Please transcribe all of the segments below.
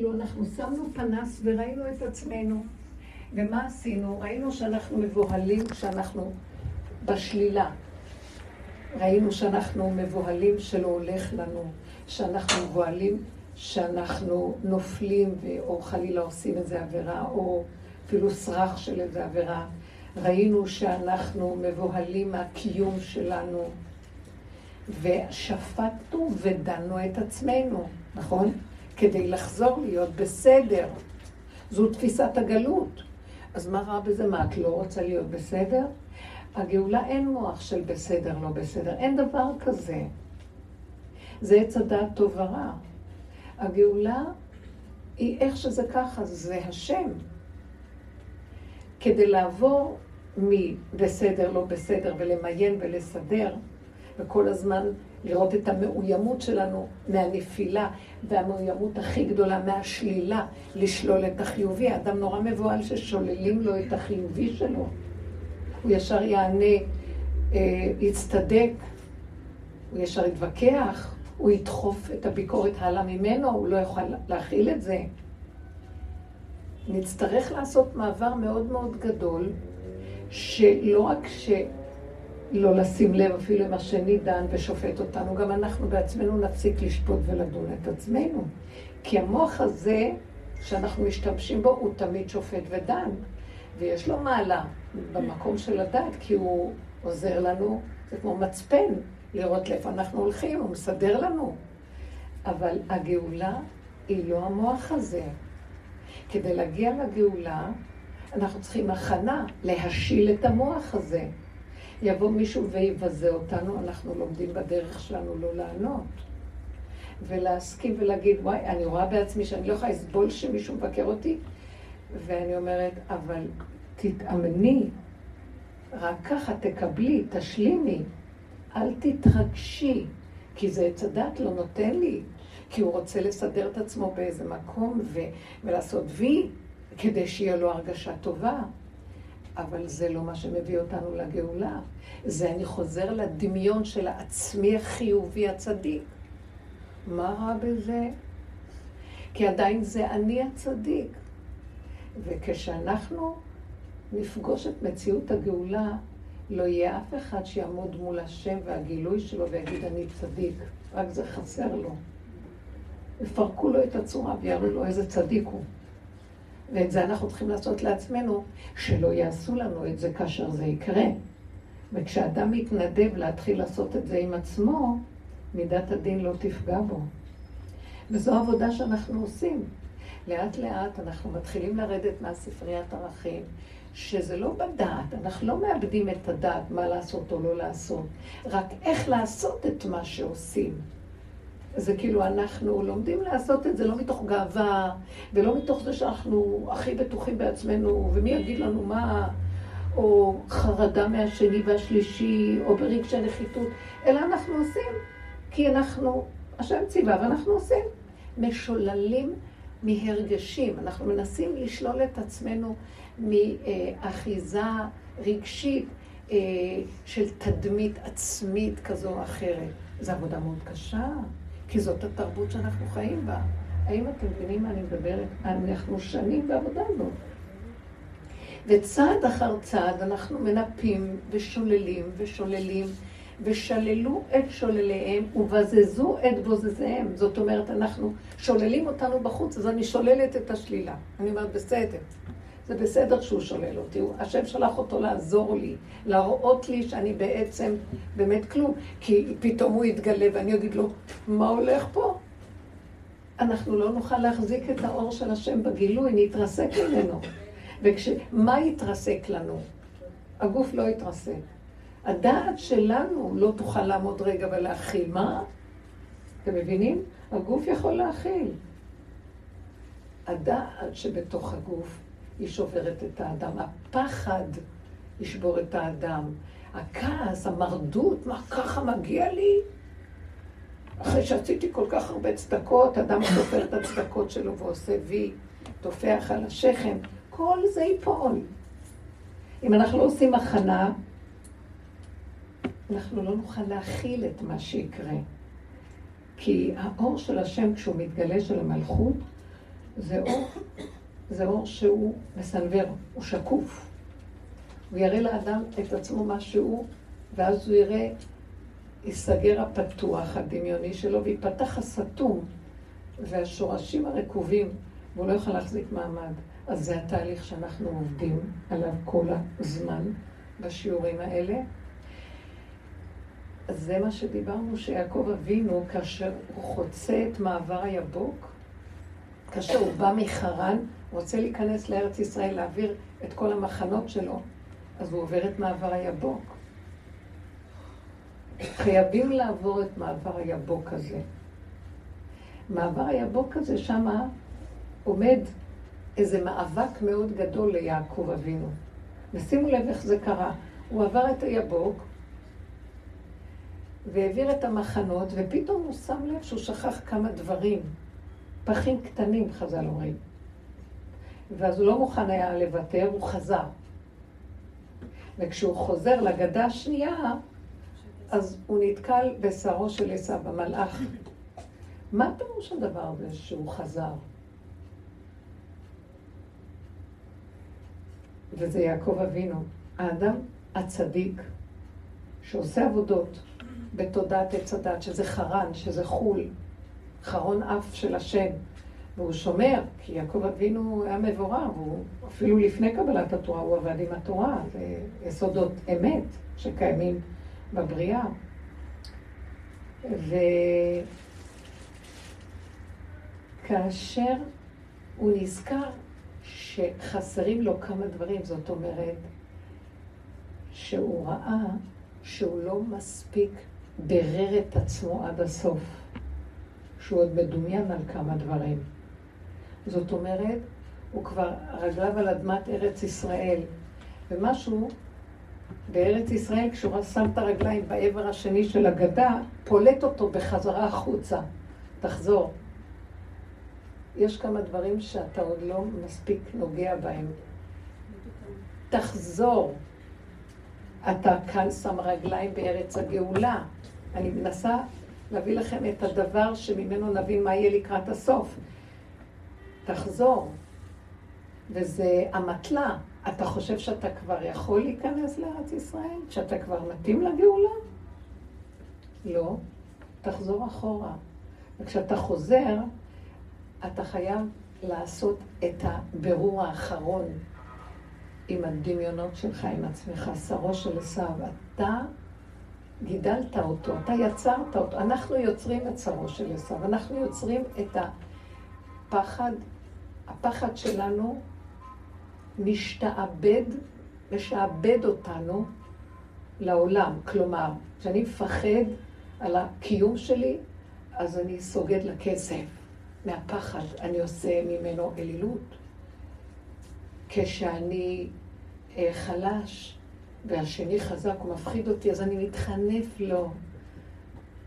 כאילו אנחנו שמנו פנס וראינו את עצמנו. ומה עשינו? ראינו שאנחנו מבוהלים כשאנחנו בשלילה. ראינו שאנחנו מבוהלים שלא הולך לנו, שאנחנו מבוהלים שאנחנו נופלים או חלילה עושים איזה עבירה או אפילו סרח של איזה עבירה. ראינו שאנחנו מבוהלים מהקיום שלנו ושפטנו ודנו את עצמנו, נכון? כדי לחזור להיות בסדר. זו תפיסת הגלות. אז מה רע בזה? מה, את לא רוצה להיות בסדר? הגאולה אין מוח של בסדר, לא בסדר. אין דבר כזה. זה עץ הדעת טוב ורע. הגאולה היא איך שזה ככה, זה השם. כדי לעבור מבסדר, לא בסדר, ולמיין ולסדר, וכל הזמן לראות את המאוימות שלנו מהנפילה, והמאוימות הכי גדולה מהשלילה, לשלול את החיובי. האדם נורא מבועל ששוללים לו את החיובי שלו. הוא ישר יענה, יצטדק, הוא ישר יתווכח, הוא ידחוף את הביקורת הלאה ממנו, הוא לא יוכל להכיל את זה. נצטרך לעשות מעבר מאוד מאוד גדול, שלא רק שלא לשים לב אפילו אם השני דן ושופט אותנו, גם אנחנו בעצמנו נפסיק לשפוט ולדון את עצמנו. כי המוח הזה שאנחנו משתמשים בו הוא תמיד שופט ודן, ויש לו מעלה במקום של הדעת, כי הוא עוזר לנו, זה כמו מצפן, לראות לאיפה אנחנו הולכים, הוא מסדר לנו. אבל הגאולה היא לא המוח הזה. כדי להגיע לגאולה, אנחנו צריכים הכנה, להשיל את המוח הזה. יבוא מישהו ויבזה אותנו, אנחנו לומדים בדרך שלנו לא לענות. ולהסכים ולהגיד, וואי, אני רואה בעצמי שאני לא יכולה לסבול שמישהו מבקר אותי. ואני אומרת, אבל תתאמני, רק ככה תקבלי, תשלימי, אל תתרגשי, כי זה הצדת לא נותן לי. כי הוא רוצה לסדר את עצמו באיזה מקום ולעשות וי, כדי שיהיה לו הרגשה טובה. אבל זה לא מה שמביא אותנו לגאולה. זה אני חוזר לדמיון של העצמי החיובי הצדיק. מה רע בזה? כי עדיין זה אני הצדיק. וכשאנחנו נפגוש את מציאות הגאולה, לא יהיה אף אחד שיעמוד מול השם והגילוי שלו ויגיד אני צדיק. רק זה חסר לו. יפרקו לו את הצורה ויראו לו איזה צדיק הוא. ואת זה אנחנו צריכים לעשות לעצמנו, שלא יעשו לנו את זה כאשר זה יקרה. וכשאדם מתנדב להתחיל לעשות את זה עם עצמו, מידת הדין לא תפגע בו. וזו העבודה שאנחנו עושים. לאט לאט אנחנו מתחילים לרדת מהספריית ערכים, שזה לא בדעת, אנחנו לא מאבדים את הדעת מה לעשות או לא לעשות, רק איך לעשות את מה שעושים. זה כאילו אנחנו לומדים לעשות את זה לא מתוך גאווה, ולא מתוך זה שאנחנו הכי בטוחים בעצמנו, ומי יגיד לנו מה, או חרדה מהשני והשלישי, או ברגשי נחיתות, אלא אנחנו עושים, כי אנחנו, השם ציווה, ואנחנו עושים, משוללים מהרגשים, אנחנו מנסים לשלול את עצמנו מאחיזה רגשית של תדמית עצמית כזו או אחרת. זו עבודה מאוד קשה, כי זאת התרבות שאנחנו חיים בה. האם אתם מבינים מה אני מדברת? אנחנו שנים בעבודה הזאת. וצעד אחר צעד אנחנו מנפים ושוללים ושוללים, ושללו את שולליהם ובזזו את בוזזיהם. זאת אומרת, אנחנו שוללים אותנו בחוץ, אז אני שוללת את השלילה. אני אומרת, בסדר. זה בסדר שהוא שולל אותי. השם שלח אותו לעזור לי, להראות לי שאני בעצם באמת כלום. כי פתאום הוא יתגלה ואני אגיד לו, מה הולך פה? אנחנו לא נוכל להחזיק את האור של השם בגילוי, נתרסק ממנו. ומה יתרסק לנו? הגוף לא יתרסק. הדעת שלנו לא תוכל לעמוד רגע ולהכיל. מה? אתם מבינים? הגוף יכול להכיל. הדעת שבתוך הגוף היא שוברת את האדם. הפחד ישבור את האדם. הכעס, המרדות, מה ככה מגיע לי? אחרי שעשיתי כל כך הרבה צדקות, אדם סופר את הצדקות שלו ועושה וי, תופח על השכם. כל זה ייפול. אם אנחנו לא עושים הכנה, אנחנו לא נוכל להכיל את מה שיקרה. כי האור של השם, כשהוא מתגלה של המלכות, זה אור, זה אור שהוא מסנבר, הוא שקוף. הוא יראה לאדם את עצמו משהו, ואז הוא יראה, יסגר הפתוח הדמיוני שלו, ויפתח הסתום, והשורשים הרקובים, והוא לא יוכל להחזיק מעמד. אז זה התהליך שאנחנו עובדים עליו כל הזמן בשיעורים האלה. אז זה מה שדיברנו, שיעקב אבינו, כאשר הוא חוצה את מעבר היבוק, כאשר הוא בא מחרן, הוא רוצה להיכנס לארץ ישראל, להעביר את כל המחנות שלו, אז הוא עובר את מעבר היבוק. חייבים לעבור את מעבר היבוק הזה. מעבר היבוק הזה, שם עומד איזה מאבק מאוד גדול ליעקב אבינו. ושימו לב איך זה קרה. הוא עבר את היבוק, והעביר את המחנות, ופתאום הוא שם לב שהוא שכח כמה דברים. פחים קטנים, חז"ל אומרים. ואז הוא לא מוכן היה לוותר, הוא חזר. וכשהוא חוזר לגדה השנייה, אז הוא נתקל בשרו של עשיו, במלאך. מה פירוש הדבר הזה שהוא חזר? וזה יעקב אבינו, האדם הצדיק, שעושה עבודות בתודעת הצדת, שזה חרן, שזה חול, חרון אף של השם, והוא שומר, כי יעקב אבינו היה מבורר, והוא אפילו לפני קבלת התורה, הוא עבד עם התורה, זה יסודות אמת שקיימים בבריאה. וכאשר הוא נזכר שחסרים לו כמה דברים, זאת אומרת שהוא ראה שהוא לא מספיק ברר את עצמו עד הסוף, שהוא עוד מדומיין על כמה דברים. זאת אומרת, הוא כבר רגליו על אדמת ארץ ישראל, ומשהו בארץ ישראל, כשהוא שם את הרגליים בעבר השני של הגדה, פולט אותו בחזרה החוצה. תחזור. יש כמה דברים שאתה עוד לא מספיק נוגע בהם. תחזור. אתה כאן שם רגליים בארץ הגאולה. אני מנסה להביא לכם את הדבר שממנו נבין מה יהיה לקראת הסוף. תחזור. וזה המטלה. אתה חושב שאתה כבר יכול להיכנס לארץ ישראל? שאתה כבר מתאים לגאולה? לא. תחזור אחורה. וכשאתה חוזר, אתה חייב לעשות את הבירור האחרון עם הדמיונות שלך, עם עצמך, שרו של עשיו. אתה גידלת אותו, אתה יצרת אותו. אנחנו יוצרים את שרו של עשיו, אנחנו יוצרים את הפחד. הפחד שלנו משעבד אותנו לעולם. כלומר, כשאני מפחד על הקיום שלי, אז אני סוגד לכסף. מהפחד אני עושה ממנו אלילות. כשאני חלש והשני חזק ומפחיד אותי, אז אני מתחנף לו.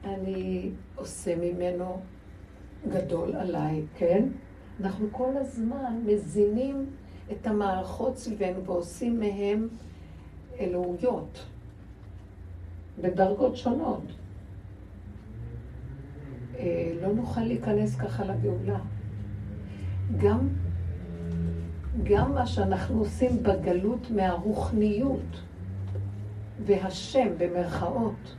אני עושה ממנו גדול עליי, כן? אנחנו כל הזמן מזינים את המערכות סביבנו ועושים מהם אלוהויות בדרגות שונות. לא נוכל להיכנס ככה לגאולה. גם מה שאנחנו עושים בגלות מהרוחניות והשם במרכאות,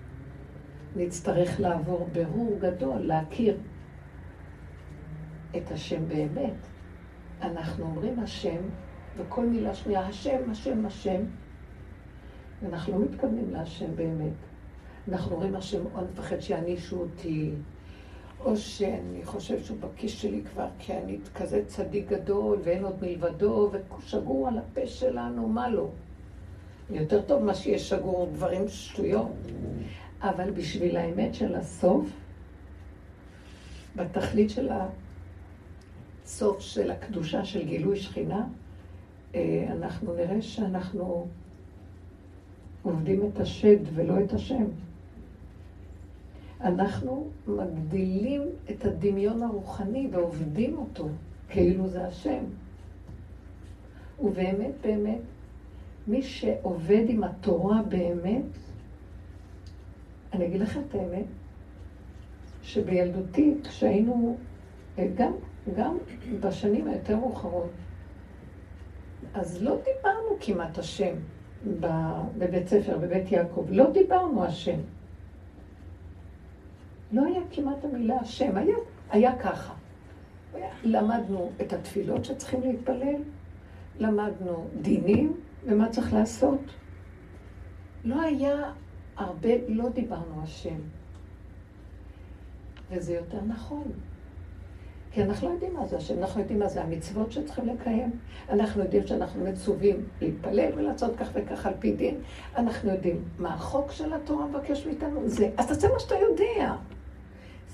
נצטרך לעבור ברור גדול, להכיר את השם באמת. אנחנו אומרים השם, וכל מילה שנייה, השם, השם, השם, ואנחנו לא מתכוונים להשם באמת. אנחנו אומרים השם, או נפחד שיענישו אותי, או שאני חושב שהוא בכיס שלי כבר, כי אני כזה צדיק גדול, ואין עוד מלבדו, ושגור על הפה שלנו, מה לא? יותר טוב מה שיש שגור, דברים שטויות. אבל בשביל האמת של הסוף, בתכלית של הסוף של הקדושה של גילוי שכינה, אנחנו נראה שאנחנו עובדים את השד ולא את השם. אנחנו מגדילים את הדמיון הרוחני ועובדים אותו כאילו זה השם. ובאמת, באמת, מי שעובד עם התורה באמת, אני אגיד לך את האמת, שבילדותי, כשהיינו גם בשנים היותר מאוחרות. אז לא דיברנו כמעט השם בבית ספר, בבית יעקב. לא דיברנו השם. לא היה כמעט המילה השם. היה ככה. למדנו את התפילות שצריכים להתפלל, למדנו דינים ומה צריך לעשות. לא היה הרבה, לא דיברנו השם. וזה יותר נכון. כי אנחנו לא יודעים מה זה השם, אנחנו יודעים מה זה המצוות שצריכים לקיים, אנחנו יודעים שאנחנו מצווים להתפלל ולעשות כך וכך על פי דין, אנחנו יודעים מה החוק של התורה מבקש מאיתנו, זה, אז תעשה מה שאתה יודע.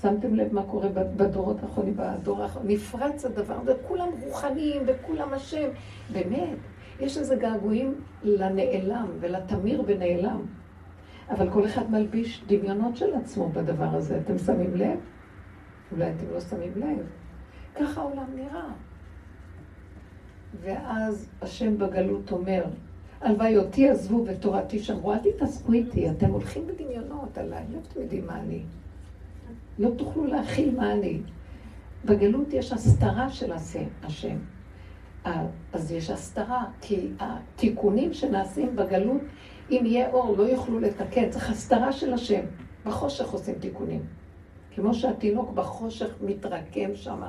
שמתם לב מה קורה בדורות האחרונים, בדור האחרון, נפרץ הדבר הזה, כולם רוחניים וכולם השם. באמת, יש איזה געגועים לנעלם ולתמיר בנעלם, אבל כל אחד מלביש דמיונות של עצמו בדבר הזה, אתם שמים לב? אולי אתם לא שמים לב. ככה העולם נראה. ואז השם בגלות אומר, הלוואי אותי עזבו ותורתי שמרו, אל תתעסקו איתי, אתם הולכים בדמיונות עליי, לא אתם יודעים מה אני. לא תוכלו להכיל מה אני. בגלות יש הסתרה של השם. אז יש הסתרה, כי התיקונים שנעשים בגלות, אם יהיה אור לא יוכלו לתקן, צריך הסתרה של השם. בחושך עושים תיקונים. כמו שהתינוק בחושך מתרקם שם,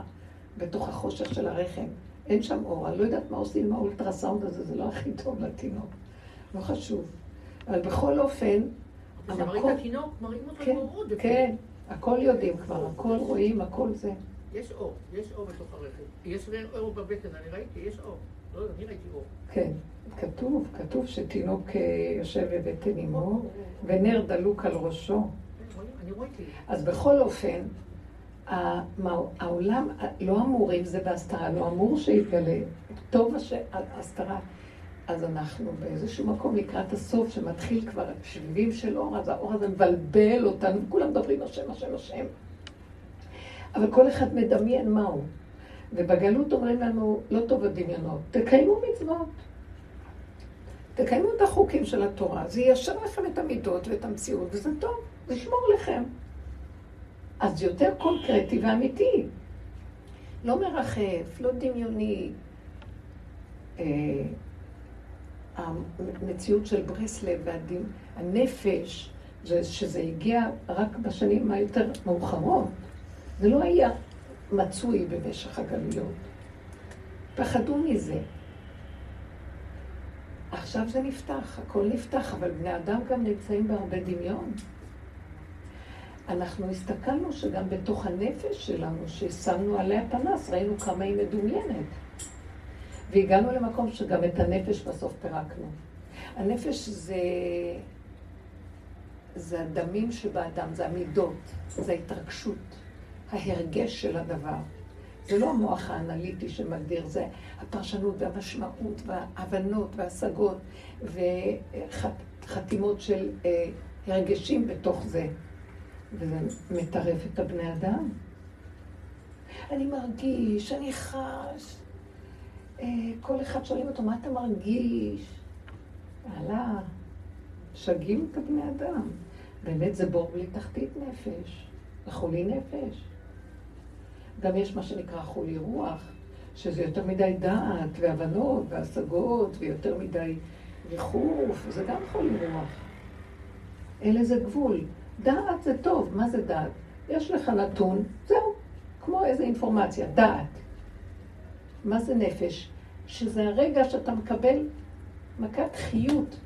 בתוך החושך של הרחם. אין שם אור, אני לא יודעת מה עושים עם האולטרסאונד הזה, זה לא הכי טוב לתינוק. לא חשוב. אבל בכל אופן, המקום... זה מראים את התינוק, מראים אותו מורות. כן, הכל יודעים כבר, הכל רואים, הכל זה. יש אור, יש אור בתוך הרחם. יש אור בבטן, אני ראיתי, יש אור. לא, אני ראיתי אור. כן, כתוב שתינוק יושב בבטן אמו, ונר דלוק על ראשו. אז בכל אופן, העולם לא אמור, אם זה בהסתרה, לא אמור שיתגלה, טוב שהסתרה. אז אנחנו באיזשהו מקום לקראת הסוף שמתחיל כבר שביבים של אור, אז האור הזה מבלבל אותנו, כולם מדברים השם, השם, השם. אבל כל אחד מדמיין מהו. ובגלות אומרים לנו, לא טוב הדמיונות, תקיימו מצוות. תקיימו את החוקים של התורה, זה יישר לכם את המידות ואת המציאות, וזה טוב. לשמור לכם. אז זה יותר קונקרטי ואמיתי. לא מרחף, לא דמיוני. המציאות של ברסלב והנפש, שזה הגיע רק בשנים היותר מאוחרות, זה לא היה מצוי במשך הגלויות. פחדו מזה. עכשיו זה נפתח, הכל נפתח, אבל בני אדם גם נמצאים בהרבה דמיון. אנחנו הסתכלנו שגם בתוך הנפש שלנו, ששמנו עליה פנס, ראינו כמה היא מדומיינת. והגענו למקום שגם את הנפש בסוף פרקנו. הנפש זה הדמים שבאדם, זה המידות, זה ההתרגשות, ההרגש של הדבר. זה לא המוח האנליטי שמגדיר, זה הפרשנות והמשמעות וההבנות וההשגות וחתימות של הרגשים בתוך זה. וזה מטרף את הבני אדם. אני מרגיש, אני חש. כל אחד שואלים אותו, מה אתה מרגיש? עלה, שגים את הבני אדם. באמת זה בור בלי תחתית נפש, לחולי נפש. גם יש מה שנקרא חולי רוח, שזה יותר מדי דעת והבנות והשגות ויותר מדי ריחוף, זה גם חולי רוח. אלה זה גבול. דעת זה טוב. מה זה דעת? יש לך נתון, זהו, כמו איזו אינפורמציה, דעת. מה זה נפש? שזה הרגע שאתה מקבל מכת חיות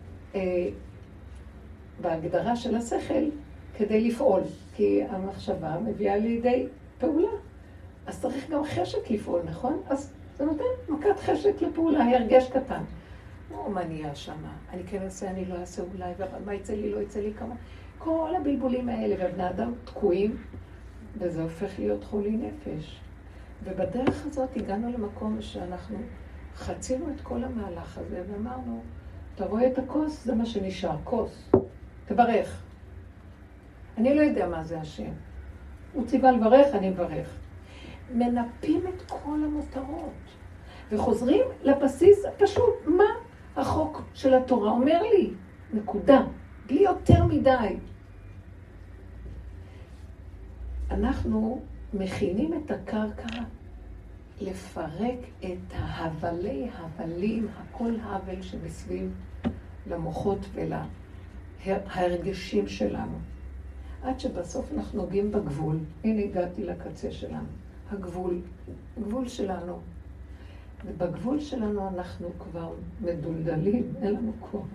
בהגדרה של השכל כדי לפעול, כי המחשבה מביאה לידי פעולה. אז צריך גם חשק לפעול, נכון? אז זה נותן מכת חשק לפעולה, הרגש קטן. או מה נהיה שמה? אני כן אעשה, אני לא אעשה אולי, מה יצא לי, לא יצא לי כמה. כל הבלבולים האלה, והבני אדם תקועים, וזה הופך להיות חולי נפש. ובדרך הזאת הגענו למקום שאנחנו חצינו את כל המהלך הזה, ואמרנו, אתה רואה את הכוס? זה מה שנשאר, כוס. תברך. אני לא יודע מה זה השם. הוא ציווה לברך, אני מברך. מנפים את כל המותרות, וחוזרים לבסיס הפשוט. מה החוק של התורה אומר לי? נקודה. בלי יותר מדי. אנחנו מכינים את הקרקע לפרק את ההבלי הבלים, הכל הבל שמסביב למוחות ולהרגשים שלנו. עד שבסוף אנחנו נוגעים בגבול. הנה הגעתי לקצה שלנו. הגבול שלנו. ובגבול שלנו אנחנו כבר מדולדלים, אין לנו כוח.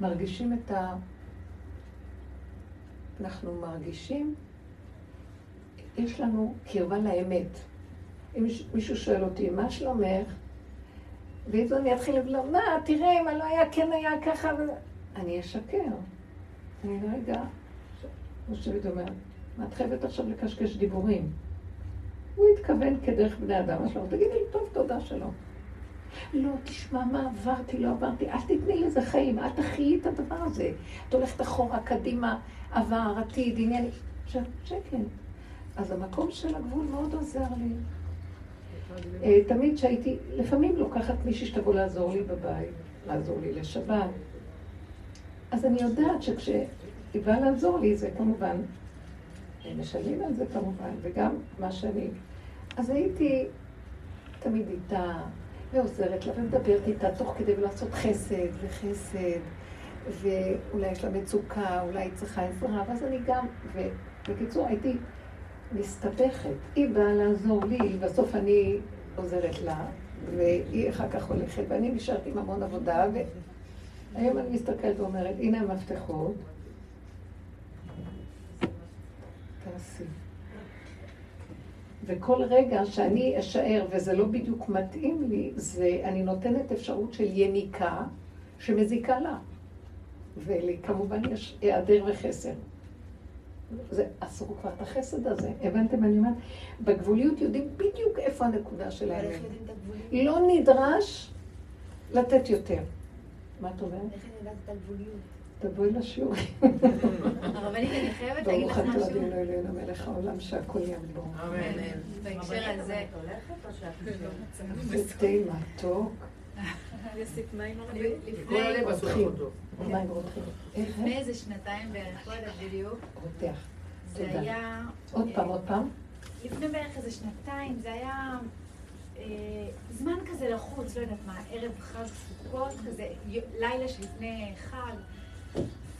מרגישים את ה... אנחנו מרגישים, יש לנו קרבה לאמת. אם מישהו שואל אותי, מה שלומך? ואיתו אני אתחיל לבלום, מה, תראה, מה לא היה, כן היה ככה, אני אשקר. אני רגע, מושבית אומרת, מה את חייבת עכשיו לקשקש דיבורים? הוא התכוון כדרך בני אדם, אז לא, תגידי לי, טוב, תודה שלו. לא, תשמע מה עברתי, לא עברתי, אל תתני לזה חיים, אל תחיי את הדבר הזה. את הולכת אחורה, קדימה, עבר, עתיד, עניין, שקט. אז המקום של הגבול מאוד עוזר לי. תמיד שהייתי, לפעמים לוקחת מישהי שתבוא לעזור לי בבית, לעזור לי לשבת. אז אני יודעת שכשהיא באה לעזור לי, זה כמובן, משלים על זה כמובן, וגם מה שאני... אז הייתי תמיד איתה, ועוזרת לה, ומדברת איתה תוך כדי לעשות חסד, ואולי יש לה מצוקה, אולי היא צריכה עזרה, ואז אני גם, ובקיצור הייתי מסתבכת. היא באה לעזור לי, ובסוף אני עוזרת לה, והיא אחר כך הולכת, ואני נשארת עם המון עבודה, והיום אני מסתכלת ואומרת, הנה המפתחות, תעשי. וכל רגע שאני אשאר, וזה לא בדיוק מתאים לי, זה אני נותנת אפשרות של יניקה שמזיקה לה. וכמובן יש היעדר וחסר. זה אסור כבר את החסד הזה. הבנתם, אני אומרת, בגבוליות יודעים בדיוק איפה הנקודה שלהם. איך יודעים את הגבוליות? לא נדרש לתת יותר. מה את אומרת? איך נדעת את הגבוליות? תבואי לשיעור. הרבנית, אני חייבת להגיד לך משהו. ברוך אתה אדוני אלוהינו מלך העולם שהכל יעמד בו. אמן. בהקשר הזה... זה די מתוק. יוסיף מים רותחים. מים רותחים. לפני איזה שנתיים בערך, לא יודעת בדיוק. רותח. זה היה... עוד פעם. לפני בערך איזה שנתיים, זה היה... זמן כזה לחוץ, לא יודעת מה, ערב חג סוכות, כזה לילה שלפני חג.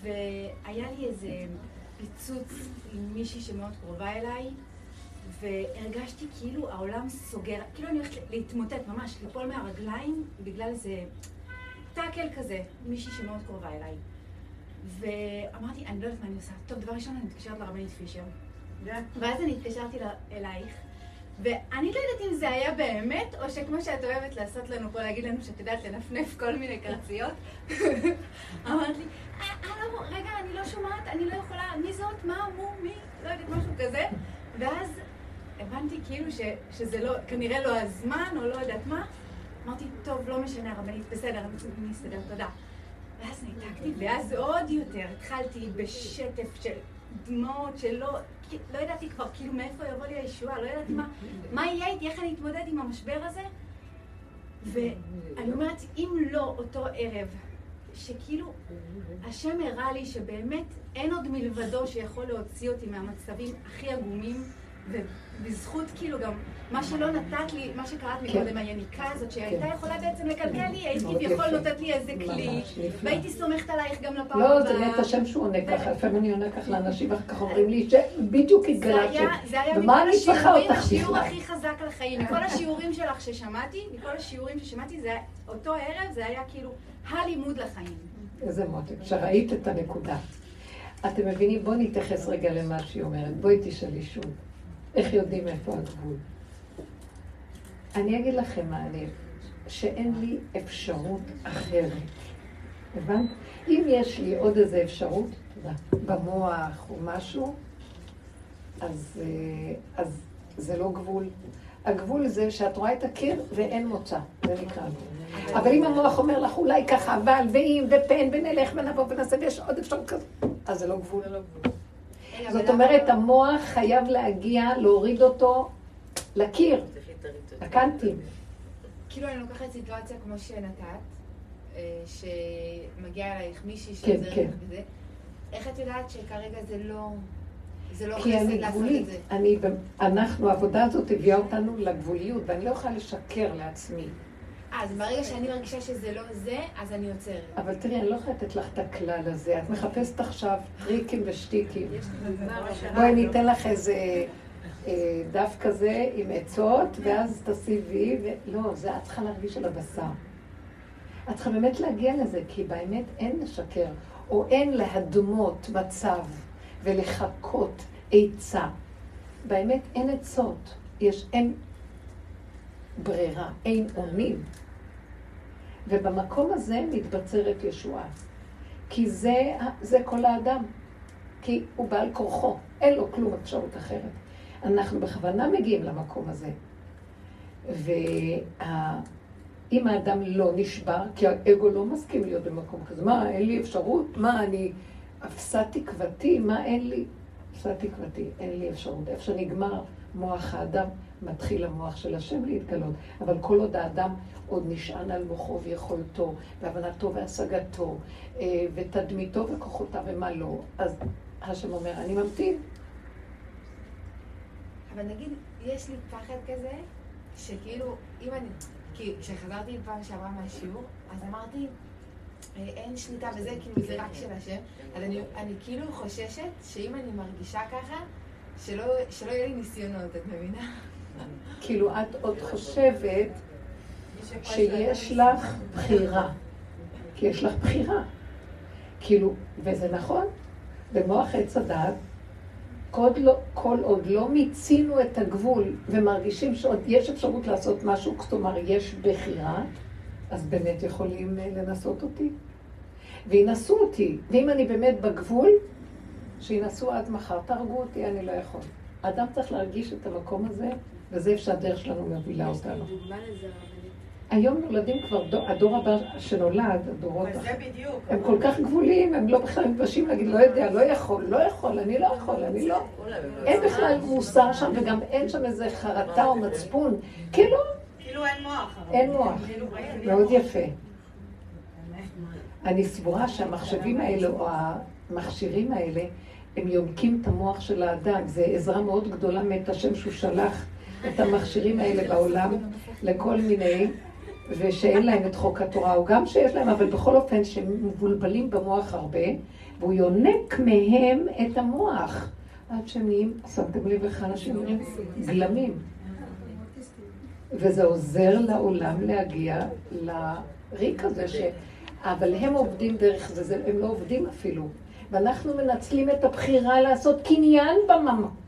והיה לי איזה פיצוץ עם מישהי שמאוד קרובה אליי, והרגשתי כאילו העולם סוגר, כאילו אני הולכת להתמוטט ממש, ליפול מהרגליים בגלל איזה טאקל כזה, מישהי שמאוד קרובה אליי. ואמרתי, אני לא יודעת מה אני עושה. טוב, דבר ראשון, אני מתקשרת לרבנית פישר. ואז אני התקשרתי אלייך, ואני לא יודעת אם זה היה באמת, או שכמו שאת אוהבת לעשות לנו פה, להגיד לנו שאת יודעת לנפנף כל מיני קרציות. אמרת לי, רגע, אני לא שומעת, אני לא יכולה, מי זאת, מה, מו, מי, לא יודעת, משהו כזה. ואז הבנתי כאילו שזה לא, כנראה לא הזמן, או לא יודעת מה. אמרתי, טוב, לא משנה, הרבנית, בסדר, אני אסתדר, תודה. ואז נהיתקתי, ואז עוד יותר התחלתי בשטף של דמעות שלא, לא ידעתי כבר כאילו מאיפה יבוא לי הישועה, לא ידעתי מה יהיה איתי, איך אני אתמודד עם המשבר הזה. ואני אומרת, אם לא אותו ערב, שכאילו השם הראה לי שבאמת אין עוד מלבדו שיכול להוציא אותי מהמצבים הכי עגומים, ובזכות כאילו גם מה שלא נתת לי, מה שקראת מקודם, היניקה הזאת שהייתה יכולה בעצם לקלקל לי, הייתי כביכול נותנת לי איזה כלי, והייתי סומכת עלייך גם לפעם הבאה. לא, זה נהיה את השם שהוא עונה ככה, לפעמים אני עונה ככה לאנשים, ואחר כך אומרים לי שבדיוק התגלשת. זה היה מכל השיעור הכי חזק על החיים, מכל השיעורים שלך ששמעתי, אותו ערב זה היה כאילו הלימוד לחיים. איזה מותק, שראית את הנקודה. אתם מבינים, בואו נתייחס רגע למה שהיא אומרת, בואי תשאלי שוב, איך יודעים איפה הגבול? אני אגיד לכם מה אני, שאין לי אפשרות אחרת, הבנת? אם יש לי עוד איזו אפשרות, במוח או משהו, אז זה לא גבול. הגבול זה שאת רואה את הקיר ואין מוצא, זה נקרא גבול. אבל אם המוח אומר לך אולי ככה, אבל ואם ופן ונלך ונבוא ונעשה ויש עוד אפשרות כזאת, אז זה לא גבול. זאת אומרת, המוח חייב להגיע, להוריד אותו לקיר. הקנטים. כאילו אני לוקחת סיטואציה כמו שנתת, שמגיעה אלייך מישהי שעוזרת לך בזה. איך את יודעת שכרגע זה לא... זה לא חסד לעשות את זה. העבודה הזאת הביאה אותנו לגבוליות, ואני לא יכולה לשקר לעצמי. אז ברגע שאני מרגישה שזה לא זה, אז אני יוצרת. אבל תראי, אני לא יכולה לתת לך את הכלל הזה. את מחפשת עכשיו טריקים ושטיקים. בואי, אני אתן לך איזה דף כזה עם עצות, ואז תשיבי, ולא, זה את צריכה להרגיש על הבשר. את צריכה באמת להגיע לזה, כי באמת אין לשקר, או אין להדמות מצב ולחכות עצה. באמת אין עצות, אין ברירה, אין עונים. ובמקום הזה מתבצרת ישועה. כי זה כל האדם. כי הוא בעל כורחו, אין לו כלום אפשרות אחרת. אנחנו בכוונה מגיעים למקום הזה. אם האדם לא נשבר, כי האגו לא מסכים להיות במקום כזה, מה, אין לי אפשרות? מה, אני אפסה תקוותי? מה, אין לי? אפסה תקוותי, אין לי אפשרות. איפה שנגמר מוח האדם, מתחיל המוח של השם להתגלות. אבל כל עוד האדם עוד נשען על מוחו ויכולתו, והבנתו והשגתו, ותדמיתו וכוחותיו ומה לא, אז השם אומר, אני ממתין. אבל נגיד, יש לי פחד כזה, שכאילו, אם אני... כי כשחזרתי פעם שעברה מהשיעור, אז אמרתי, אין שליטה בזה, כאילו זה רק של השם. אז אני כאילו חוששת שאם אני מרגישה ככה, שלא יהיה לי ניסיונות, את מבינה? כאילו את עוד חושבת שיש לך בחירה. כי יש לך בחירה. כאילו, וזה נכון, במוח עץ הדעת, כל עוד לא מיצינו את הגבול ומרגישים שעוד יש אפשרות לעשות משהו, כלומר יש בחירה, אז באמת יכולים לנסות אותי. וינסו אותי, ואם אני באמת בגבול, שינסו עד מחר, תרגו אותי, אני לא יכול. האדם צריך להרגיש את המקום הזה, וזה אפשר הדרך שלנו מובילה אותנו. היום נולדים כבר, הדור הבא שנולד, הדורות הם כל כך גבולים, הם לא בכלל מתבשים להגיד, לא יודע, לא יכול, אני לא. אין בכלל מוסר שם, וגם אין שם איזה חרטה או מצפון. כאילו? כאילו אין מוח. אין מוח. מאוד יפה. אני סבורה שהמחשבים האלה, או המכשירים האלה, הם יומקים את המוח של האדם. זו עזרה מאוד גדולה מאת השם שהוא שלח את המכשירים האלה בעולם לכל מיני. ושאין להם את חוק התורה, או גם שיש להם, אבל בכל אופן שהם מבולבלים במוח הרבה, והוא יונק מהם את המוח. עד שהם נהיים, שמתם לב איך אנשים גלמים. וזה עוזר לעולם להגיע לריק הזה, אבל הם עובדים דרך זה, הם לא עובדים אפילו. ואנחנו מנצלים את הבחירה לעשות קניין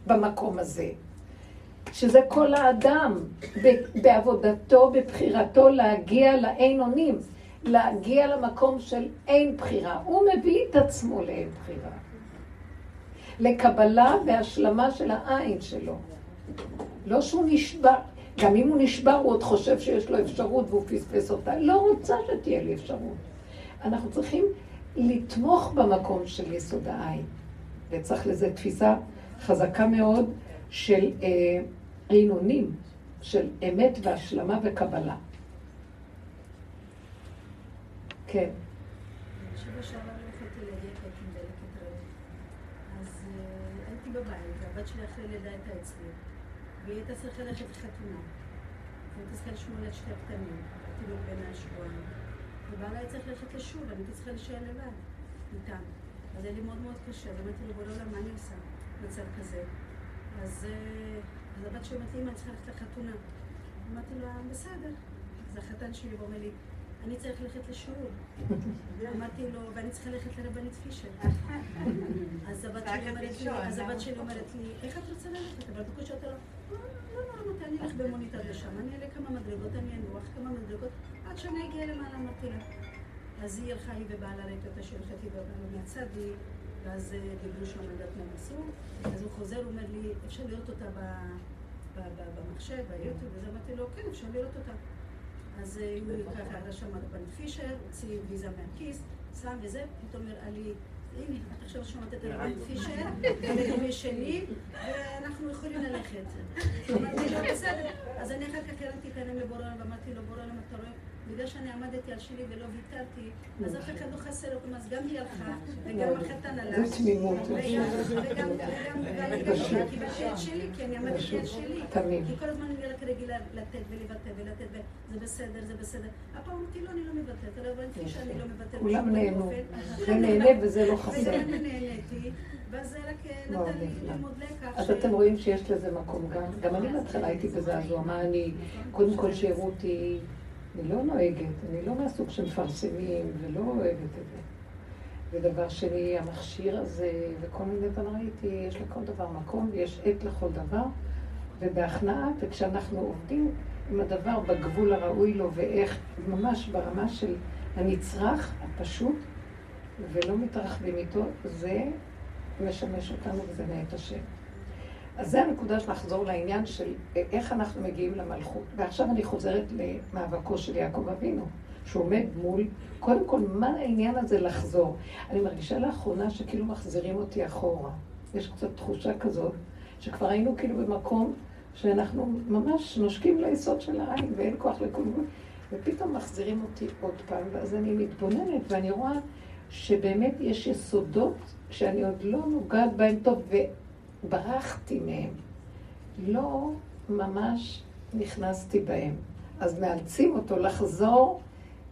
במקום הזה. שזה כל האדם בעבודתו, בבחירתו, להגיע לאין אונים, להגיע למקום של אין בחירה. הוא מביא את עצמו לאין בחירה. לקבלה והשלמה של העין שלו. לא שהוא נשבר, גם אם הוא נשבר הוא עוד חושב שיש לו אפשרות והוא פספס אותה. לא רוצה שתהיה לי אפשרות. אנחנו צריכים לתמוך במקום של יסוד העין. וצריך לזה תפיסה חזקה מאוד. של עינונים, של אמת והשלמה וקבלה. כן. אני חושבת שאמרנו יכולתי להגיע כעת עם דלקת רעב. אז הייתי בבית, והבת שלי אחרי לידה הייתה אצלי, והיא הייתה צריכה ללכת לחתונה. הייתה צריכה לשמור על שתי הקטנים, כאילו בין השבועיים. ובעלה הייתה צריכה ללכת לשול, אני הייתה צריכה להישאר לבד, איתם. אז היה לי מאוד מאוד קשה, ואמרתי לו, בואו לא למה אני עושה מצב כזה. אז הבת שאומרת לי, אמא, אני צריכה ללכת לחתונה. אמרתי לה, בסדר. אז החתן שלי אומר לי, אני צריך ללכת לשיעור. אמרתי לו, ואני צריכה ללכת לרבנית פישר. אז הבת שלי אומרת לי, איך את רוצה ללכת? אבל בקושי שאתה לא, אמרתי, אני אלך במונית עד לשם, אני אעלה כמה מדרגות, אני אנוח כמה מדרגות, עד שאני אגיע למעלה, אמרתי לה. אז היא הלכה, היא ובעלה ראית אותה שהלכתי ובעלה מהצד, ואז דיברו שם על דעת מהמסור, אז הוא חוזר, הוא אומר לי, אפשר לראות אותה במחשב, ביוטיוב, ואז אמרתי לו, כן, אפשר לראות אותה. אז הוא לקח הערה שם על בן פישר, הוציא ויזה מהכיס, שם וזה, פתאום הראה לי, הנה, את עכשיו שמעת את הרבן פישר, הרבן שלי, ואנחנו יכולים ללכת. אמרתי לו, בסדר. אז אני אחר כך הרמתי כאן לבורלם, ואמרתי לו, בורלם, אתה רואה? בגלל שאני עמדתי על שלי ולא ויתרתי, אז אף אחד לא חסר לו, אז גם היא הלכה, וגם החתן עלה. זה תמימות. וגם קיבלתי את שלי, כי אני עמדתי על שלי. כי כל הזמן אני רגילה לתת ולבטא ולתת, זה בסדר, זה בסדר. הפעם אמרתי, לא, אני לא מבטאת, אבל הבנתי שאני לא מבטאת. כולם נהנו. זה נהנה וזה לא חסר. וזה אני נהניתי, ואז רק נתן לי ללמוד לקח. אז אתם רואים שיש לזה מקום גם. גם אני בהתחלה הייתי בזעזוע, אני קודם כל שירו אותי. אני לא נוהגת, אני לא מהסוג שמפרסמים ולא אוהבת את זה. ודבר שני, המכשיר הזה וכל מיני דבר ראיתי, יש לכל דבר מקום ויש עת לכל דבר, ובהכנעה, וכשאנחנו עובדים עם הדבר בגבול הראוי לו ואיך, ממש ברמה של הנצרך, הפשוט, ולא מתרחבים איתו, זה משמש אותנו וזה נעת השם. אז זה הנקודה שנחזור לעניין של איך אנחנו מגיעים למלכות. ועכשיו אני חוזרת למאבקו של יעקב אבינו, שעומד מול, קודם כל, מה העניין הזה לחזור? אני מרגישה לאחרונה שכאילו מחזירים אותי אחורה. יש קצת תחושה כזאת, שכבר היינו כאילו במקום שאנחנו ממש נושקים ליסוד של העין ואין כוח לכלום, ופתאום מחזירים אותי עוד פעם, ואז אני מתבוננת ואני רואה שבאמת יש יסודות שאני עוד לא נוגעת בהם טוב, ברחתי מהם, לא ממש נכנסתי בהם. אז מאלצים אותו לחזור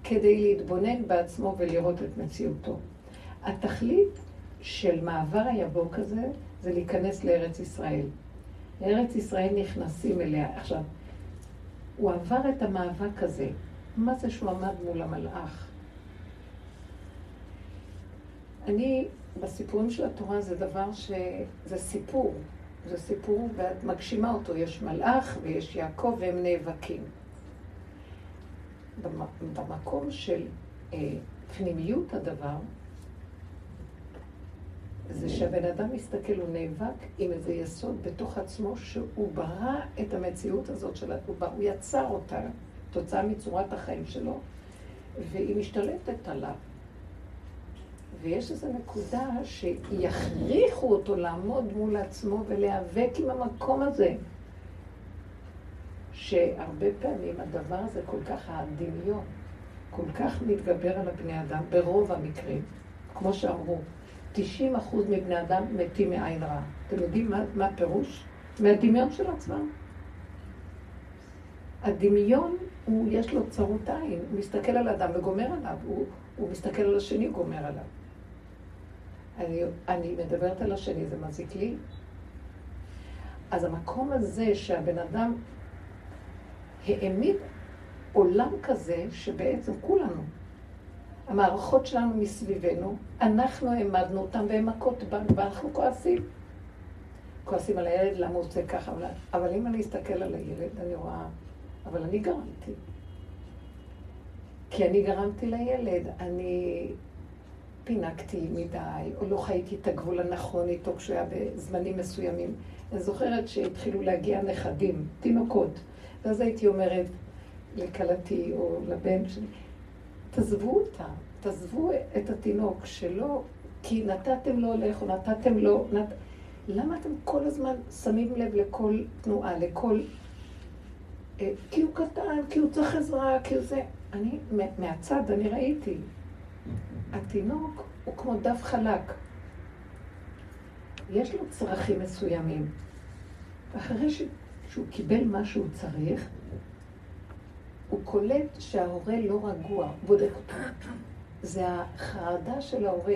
כדי להתבונן בעצמו ולראות את מציאותו. התכלית של מעבר היבוק הזה זה להיכנס לארץ ישראל. לארץ ישראל נכנסים אליה. עכשיו, הוא עבר את המאבק הזה. מה זה שהוא עמד מול המלאך? אני בסיפורים של התורה זה דבר שזה סיפור, זה סיפור ואת מגשימה אותו, יש מלאך ויש יעקב והם נאבקים. במקום של פנימיות הדבר, זה שהבן אדם מסתכל, הוא נאבק עם איזה יסוד בתוך עצמו שהוא ברא את המציאות הזאת שלה, הוא יצר אותה תוצאה מצורת החיים שלו והיא משתלטת עליו. ויש איזו נקודה שיכריחו אותו לעמוד מול עצמו ולהיאבק עם המקום הזה. שהרבה פעמים הדבר הזה כל כך הדמיון, כל כך מתגבר על הבני אדם ברוב המקרים. כמו שאמרו, 90% מבני אדם מתים מעין רע. אתם יודעים מה הפירוש? מהדמיון של עצמם. הדמיון, יש לו צרות עין, הוא מסתכל על אדם וגומר עליו, הוא מסתכל על השני, הוא גומר עליו. אני מדברת על השני, זה מזיק לי. אז המקום הזה שהבן אדם העמיד עולם כזה שבעצם כולנו, המערכות שלנו מסביבנו, אנחנו העמדנו אותם והם מכות בנו ואנחנו כועסים. כועסים על הילד, למה הוא עושה ככה? אבל אם אני אסתכל על הילד, אני רואה, אבל אני גרמתי. כי אני גרמתי לילד, אני פינקתי מדי, או לא חייתי את הגבול הנכון איתו כשהוא היה בזמנים מסוימים. אני זוכרת שהתחילו להגיע נכדים, תינוקות, ואז הייתי אומרת לקלתי או לבן שלי, תעזבו אותה, תעזבו את התינוק שלו, כי נתתם לו הולך או נתתם לו... למה אתם כל הזמן שמים לב לכל תנועה, לכל... כי הוא קטן, כי הוא צריך עזרה, כי הוא זה... אני, מהצד, אני ראיתי. התינוק הוא כמו דף חלק. יש לו צרכים מסוימים. ואחרי שהוא קיבל מה שהוא צריך, הוא קולט שההורה לא רגוע, בודק אותו. זה החרדה של ההורה,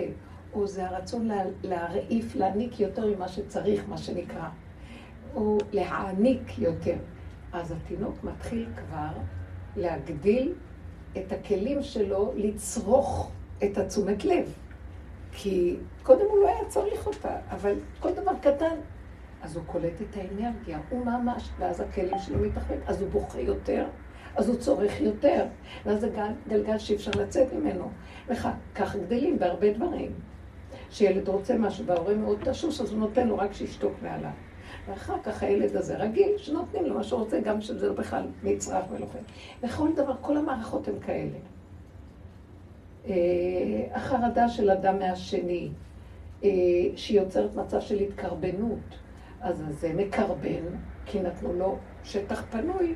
או זה הרצון להרעיף, להעניק יותר ממה שצריך, מה שנקרא, או להעניק יותר. אז התינוק מתחיל כבר להגדיל את הכלים שלו לצרוך את התשומת לב. כי קודם הוא לא היה צריך אותה, אבל כל דבר קטן. אז הוא קולט את האנרגיה, הוא ממש, ואז הכלים שלו מתחבק, אז הוא בוכה יותר, אז הוא צורך יותר, ואז זה גלגל שאי אפשר לצאת ממנו. וכך גדלים בהרבה דברים. שילד רוצה משהו, וההורה מאוד תשוש, אז הוא נותן לו רק שישתוק מעליו. ואחר כך הילד הזה רגיל, שנותנים לו מה שהוא רוצה, גם שזה בכלל מצרח ולוחם. וכל דבר, כל המערכות הן כאלה. החרדה של אדם מהשני, שיוצרת מצב של התקרבנות, אז זה מקרבן, כי נתנו לו שטח פנוי,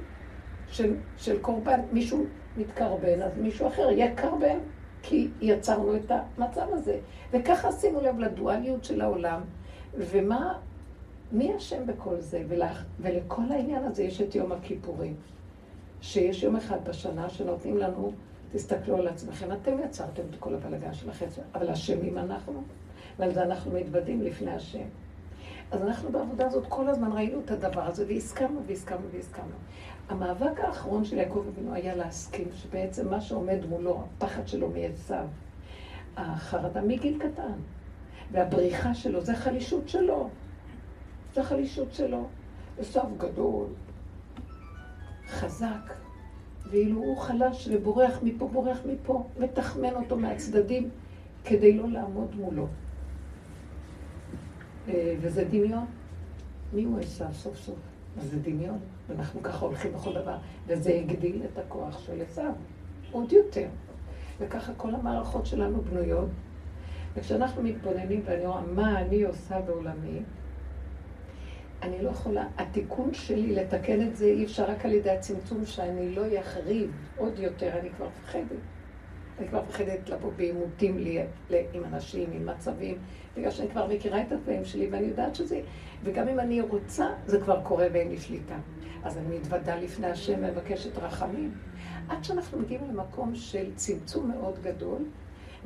של קורבן, מישהו מתקרבן, אז מישהו אחר יקרבן, כי יצרנו את המצב הזה. וככה שימו לב לדואליות של העולם, ומה, מי השם בכל זה? ולכל העניין הזה יש את יום הכיפורים, שיש יום אחד בשנה שנותנים לנו, תסתכלו על עצמכם, אתם יצרתם את כל הבלגן שלכם, אבל השמים אנחנו, ועל זה אנחנו מתבדים לפני השם. אז אנחנו בעבודה הזאת כל הזמן ראינו את הדבר הזה, והסכמנו, והסכמנו, והסכמנו. המאבק האחרון של יעקב אבינו היה להסכים, שבעצם מה שעומד מולו, הפחד שלו מעשיו, החרדה מגיל קטן, והבריחה שלו, זה חלישות שלו. זה חלישות שלו. עשיו גדול, חזק, ואילו הוא חלש ובורח מפה, בורח מפה, מתחמן אותו מהצדדים, כדי לא לעמוד מולו. וזה דמיון. מי הוא עשיו סוף סוף? אז זה דמיון, ואנחנו ככה הולכים בכל דבר, וזה הגדיל את הכוח של עשיו, עוד יותר. וככה כל המערכות שלנו בנויות, וכשאנחנו מתבוננים ואני רואה מה אני עושה בעולמי, אני לא יכולה, התיקון שלי לתקן את זה אי אפשר רק על ידי הצמצום שאני לא יחריב עוד יותר, אני כבר מפחדת. אני כבר מפחדת לבוא בעימותים עם אנשים, עם מצבים, בגלל שאני כבר מכירה את התפעים שלי ואני יודעת שזה, וגם אם אני רוצה, זה כבר קורה ואין לי שליטה. אז אני מתוודה לפני השם ומבקשת רחמים. עד שאנחנו מגיעים למקום של צמצום מאוד גדול,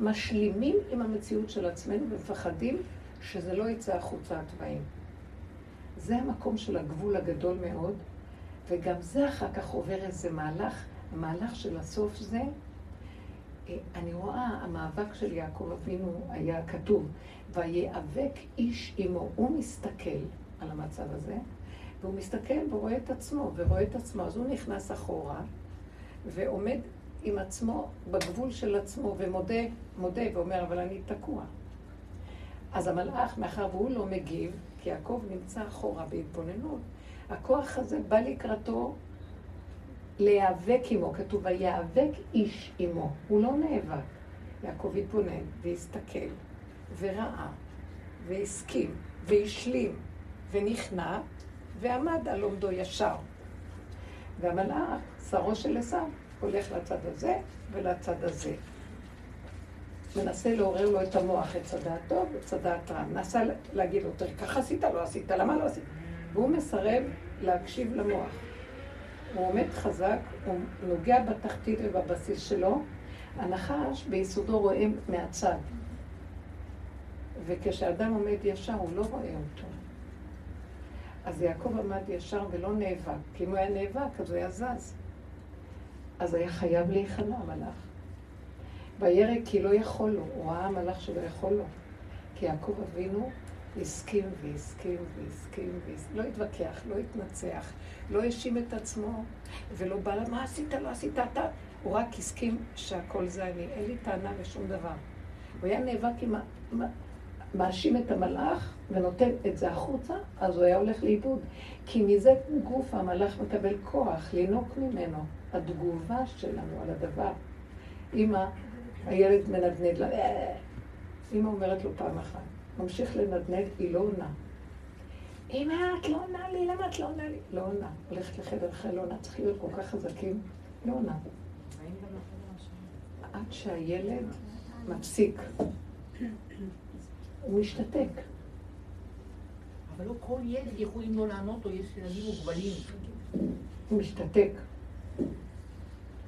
משלימים עם המציאות של עצמנו ומפחדים שזה לא יצא החוצה התפעים. זה המקום של הגבול הגדול מאוד, וגם זה אחר כך עובר איזה מהלך, המהלך של הסוף זה, אני רואה, המאבק של יעקב אבינו היה כתוב, ויאבק איש עמו, הוא מסתכל על המצב הזה, והוא מסתכל ורואה את עצמו, אז הוא נכנס אחורה, ועומד עם עצמו בגבול של עצמו, ומודה, ואומר, אבל אני תקוע. אז המלאך, מאחר והוא לא מגיב, כי יעקב נמצא אחורה בהתבוננות, הכוח הזה בא לקראתו להיאבק עמו, כתוב, ויאבק איש עמו, הוא לא נאבק. יעקב התבונן והסתכל וראה והסכים והשלים ונכנע ועמד על עומדו ישר. והמלאך, שרו של עשיו, הולך לצד הזה ולצד הזה. מנסה לעורר לו את המוח, את צדעתו ואת צדעת רם. מנסה להגיד לו, ככה עשית, לא עשית, למה לא עשית? והוא מסרב להקשיב למוח. הוא עומד חזק, הוא נוגע בתחתית ובבסיס שלו. הנחש ביסודו רואה מהצד. וכשאדם עומד ישר, הוא לא רואה אותו. אז יעקב עמד ישר ולא נאבק. כי אם הוא היה נאבק, אז הוא היה זז. אז היה חייב להיכנע המלאך. בירק כי לא יכול לו, הוא ראה המלאך שלא יכול לו. כי יעקב אבינו הסכים והסכים והסכים והסכים. לא התווכח, לא התנצח, לא האשים את עצמו, ולא בא לה, מה עשית, לא עשית, אתה? הוא רק הסכים שהכל זה אני, אין לי טענה לשום דבר. הוא היה נאבק עם מאשים את המלאך ונותן את זה החוצה, אז הוא היה הולך לאיבוד. כי מזה גוף המלאך מקבל כוח לינוק ממנו. התגובה שלנו על הדבר. אמא, הילד מנדנד לה, אמא אומרת לו פעם אחת, ממשיך לנדנד, היא לא עונה. אמא, את לא עונה לי, למה את לא עונה לי? לא עונה, הולכת לחדר אחרי, לא עונה, צריך להיות כל כך חזקים, לא עונה. עד שהילד מפסיק, הוא משתתק. אבל לא כל ילד יכולים לא לענות, או יש ילדים מוגבלים. הוא משתתק.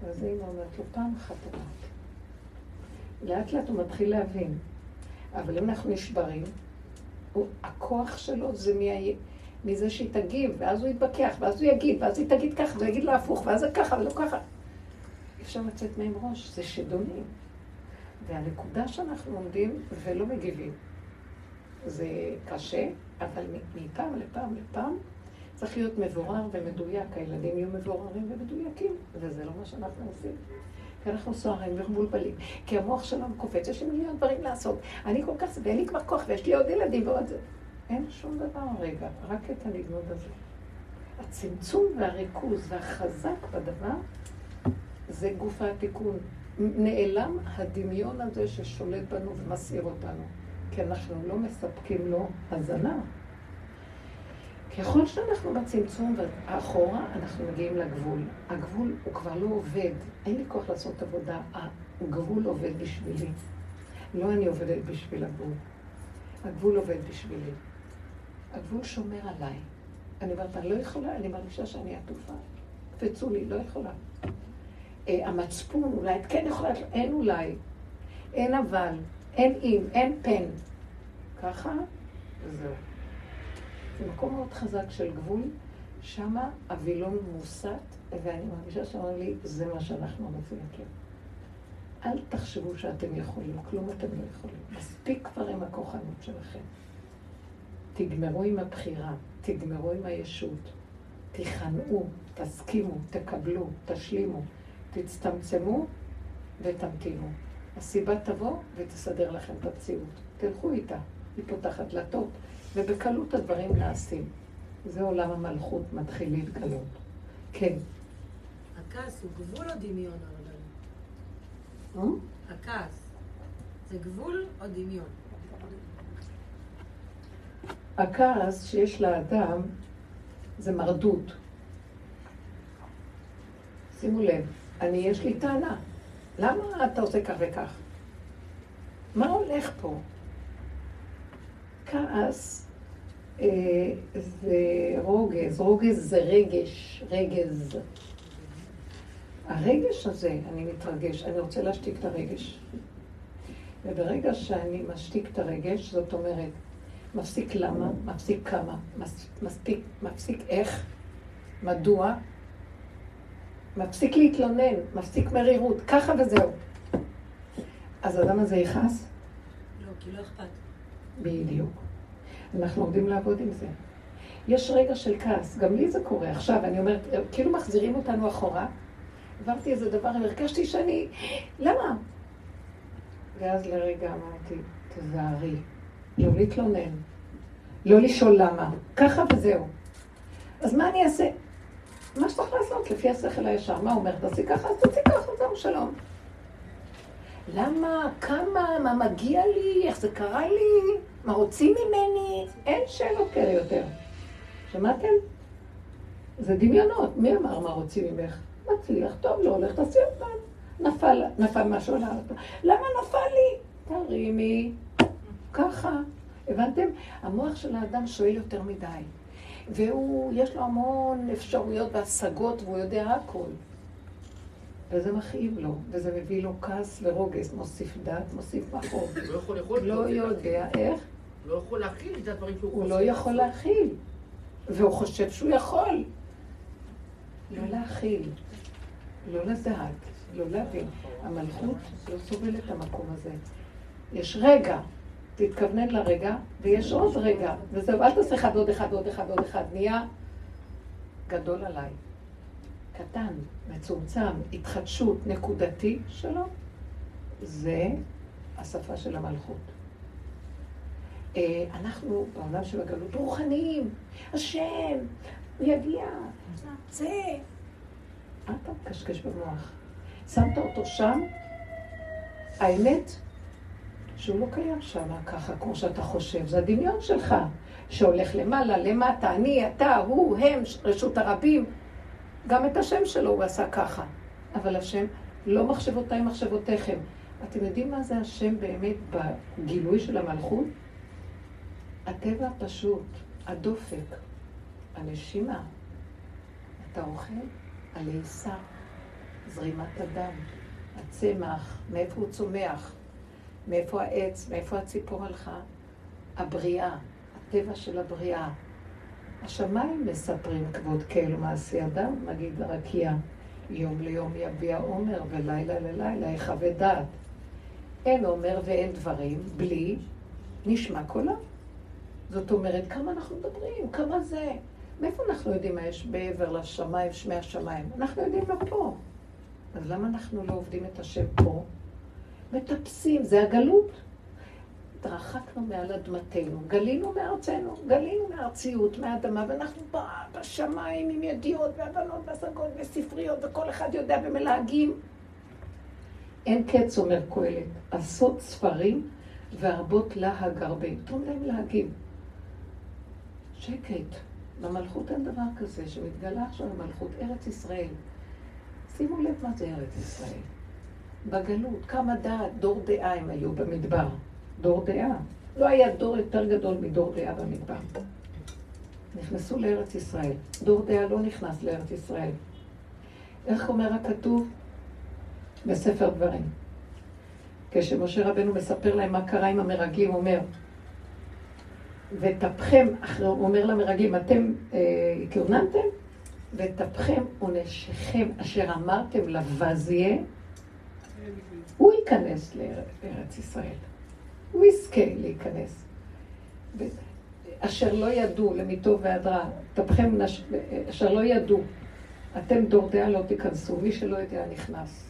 אז אמא אומרת לו פעם אחת עונה. לאט לאט הוא מתחיל להבין, אבל אם אנחנו נשברים, הכוח שלו זה מזה שהיא תגיב, ואז הוא יתבקח, ואז הוא יגיד, ואז היא תגיד ככה, והוא יגיד לה הפוך, ואז זה ככה ולא ככה. אפשר לצאת מהם ראש, זה שדונים. והנקודה שאנחנו עומדים ולא מגיבים, זה קשה, אבל מפעם לפעם צריך להיות מבורר ומדויק, הילדים יהיו מבוררים ומדויקים, וזה לא מה שאנחנו עושים. כי אנחנו סוערים ומבולבלים, כי המוח שלנו קופץ, יש לי מיליון דברים לעשות. אני כל כך, ואין לי כבר כוח, ויש לי עוד ילדים ועוד זה. אין שום דבר הרגע, רק את הנגנות הזה. הצמצום והריכוז והחזק בדבר, זה גוף התיקון. נעלם הדמיון הזה ששולט בנו ומסעיר אותנו, כי אנחנו לא מספקים לו הזנה. ככל שאנחנו בצמצום ואחורה, אנחנו מגיעים לגבול. הגבול הוא כבר לא עובד. אין לי כוח לעשות עבודה. הגבול עובד בשבילי. לא אני עובדת בשביל הגבול. הגבול עובד בשבילי. הגבול שומר עליי. אני אומרת, אני לא יכולה, אני מרגישה שאני עטופה. קפצו לי, לא יכולה. המצפון, אולי, את כן יכולה, אין אולי. אין אבל, אין אם, אין פן. ככה, וזהו. זה מקום מאוד חזק של גבול, שמה אבילון מוסת, ואני מרגישה שאומרים לי, זה מה שאנחנו רוצים לכם. אל תחשבו שאתם יכולים, כלום אתם לא יכולים. מספיק כבר עם הכוחנות שלכם. תגמרו עם הבחירה, תגמרו עם הישות, תיכנעו, תסכימו, תקבלו, תשלימו, תצטמצמו ותמתינו. הסיבה תבוא ותסדר לכם את הפציעות. תלכו איתה, היא פותחת דלתות, ובקלות הדברים נעשים. זה עולם המלכות מתחיל להתגלות. כן. הכעס הוא גבול או דמיון? הכעס זה גבול או דמיון? הכעס שיש לאדם זה מרדות. שימו לב, אני יש לי טענה. למה אתה עושה כך וכך? מה הולך פה? כעס זה רוגז, רוגז זה רגש, רגז. הרגש הזה, אני מתרגש, אני רוצה להשתיק את הרגש. וברגע שאני משתיק את הרגש, זאת אומרת, מפסיק למה, מפסיק כמה, מפסיק איך, מדוע, מפסיק להתלונן, מפסיק מרירות, ככה וזהו. אז האדם הזה יכעס? לא, כי לא אכפת. בדיוק. אנחנו עובדים לעבוד עם זה. יש רגע של כעס, גם לי זה קורה. עכשיו, אני אומרת, כאילו מחזירים אותנו אחורה, עברתי איזה דבר, הרגשתי שאני, למה? ואז לרגע אמרתי, תזהרי, לא להתלונן, לא לשאול למה, ככה וזהו. אז מה אני אעשה? מה שצריך לעשות לפי השכל הישר, מה אומר? תעשי ככה, אז תעשי ככה, זהו, שלום. למה? כמה? מה מגיע לי? איך זה קרה לי? מה רוצים ממני? אין שאלות כאלה יותר. שמעתם? זה דמיונות. מי אמר מה רוצים ממך? מצליח, טוב, לא הולך, תעשי אותם. נפל משהו, למה נפל לי? תרימי. ככה. הבנתם? המוח של האדם שואל יותר מדי. והוא, יש לו המון אפשרויות והשגות, והוא יודע הכל. וזה מכאיב לו, וזה מביא לו כעס ורוגז, מוסיף דעת, מוסיף מחור. הוא לא יודע איך. הוא לא יכול להכיל את הדברים שהוא חושב. הוא לא יכול להכיל, והוא חושב שהוא יכול. לא להכיל, לא לדעת, לא להבין. המלכות לא סובלת את המקום הזה. יש רגע, תתכוונן לרגע, ויש עוד רגע. וזהו, אל תעשה אחד, עוד אחד, עוד אחד, עוד אחד. נהיה גדול עליי. קטן, מצומצם, התחדשות נקודתי שלו, זה השפה של המלכות. אנחנו בעולם של הגלות רוחניים, השם, הוא יגיע, זה. אתה מקשקש במוח. שמת אותו שם, האמת שהוא לא קיים שם ככה כמו שאתה חושב, זה הדמיון שלך, שהולך למעלה, למטה, אני, אתה, הוא, הם, רשות הרבים, גם את השם שלו הוא עשה ככה. אבל השם לא מחשבותיי מחשבותיכם. אתם יודעים מה זה השם באמת בגילוי של המלכות? הטבע פשוט, הדופק, הנשימה. אתה אוכל, הלעיסה, זרימת הדם, הצמח, מאיפה הוא צומח, מאיפה העץ, מאיפה הציפור הלכה, הבריאה, הטבע של הבריאה. השמיים מספרים כבוד כאלו מעשי אדם, נגיד הרקיע, יום ליום יביע עומר ולילה ללילה יחווה דעת. אין עומר ואין דברים בלי נשמע קולה. זאת אומרת, כמה אנחנו מדברים, כמה זה? מאיפה אנחנו יודעים מה יש בעבר לשמיים, שמי השמיים? אנחנו יודעים מה פה. אז למה אנחנו לא עובדים את השם פה? מטפסים, זה הגלות. התרחקנו מעל אדמתנו, גלינו מארצנו, גלינו מארציות, מהאדמה, ואנחנו בשמיים עם ידיעות והבנות והשגות וספריות, וכל אחד יודע ומלהגים. אין קץ, אומר קהלת, עשות ספרים והרבות להג הרבה. תרום להם להגים. שקט, במלכות אין דבר כזה שמתגלה עכשיו במלכות ארץ ישראל. שימו לב מה זה ארץ ישראל. בגלות, כמה דעת, דור דעה הם היו במדבר. דור דעה. לא היה דור יותר גדול מדור דעה במדבר. נכנסו לארץ ישראל. דור דעה לא נכנס לארץ ישראל. איך אומר הכתוב? בספר דברים. כשמשה רבנו מספר להם מה קרה עם המרגלים, אומר, וטפכם, אומר למרגלים, אתם התלוננתם? וטפכם עונשכם אשר אמרתם לבזיה, הוא ייכנס לארץ ישראל. הוא יזכה להיכנס. אשר לא ידעו, למיתו ועד רע, טפכם אשר לא ידעו, אתם דור דעה לא תיכנסו, מי שלא יודע נכנס.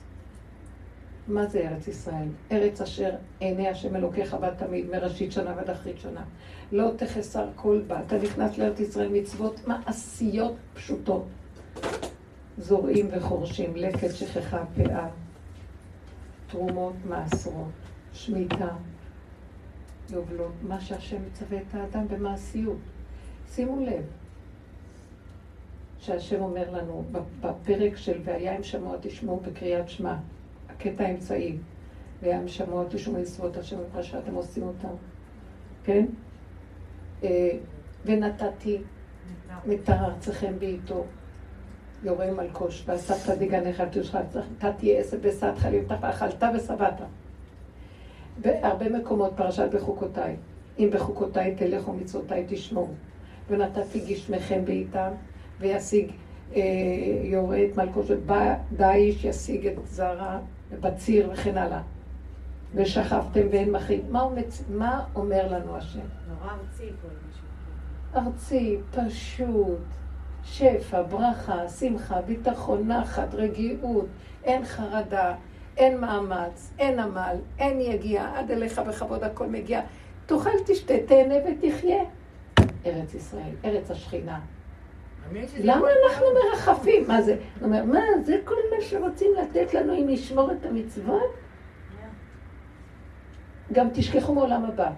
מה זה ארץ ישראל? ארץ אשר עיני השם אלוקיך בה תמיד, מראשית שנה ועד אחרית שנה. לא תחסר כל בה. אתה נכנס לארץ ישראל מצוות מעשיות פשוטות. זורעים וחורשים, לקט, שכחה, פאה, תרומות, מעשרות, שמיטה, יובלות, מה שהשם מצווה את האדם במעשיות. שימו לב, שהשם אומר לנו בפרק של והיה אם שמוע תשמעו בקריאת שמע, הקטע האמצעי, והיה אם שמוע תשמעו מצוות השם ומה שאתם עושים אותם, כן? ונתתי מטר ארצכם בעיתו, יורה מלקוש, ואספת דגנך על תושך, תתיה עשב וסעת חליבתך ואכלת ושבעת. בהרבה מקומות פרשת בחוקותיי, אם בחוקותיי תלכו מצוותיי תשמעו, ונתתי גשמכם בעיתם, וישיג יורה את מלכות, ובדאיש ישיג את זרה בציר וכן הלאה. ושכבתם ואין מחריד. מה אומר לנו השם? נורא ארצי פה. ארצי, פשוט, שפע, ברכה, שמחה, ביטחון, נחת, רגיעות, אין חרדה, אין מאמץ, אין עמל, אין יגיע, עד אליך בכבוד הכל מגיע. תאכל, תשתה, תהנה ותחיה. ארץ ישראל, ארץ השכינה. למה אנחנו מרחפים? מה זה? הוא אומר, מה, זה כל מה שרוצים לתת לנו אם נשמור את המצוות? גם תשכחו מעולם הבא.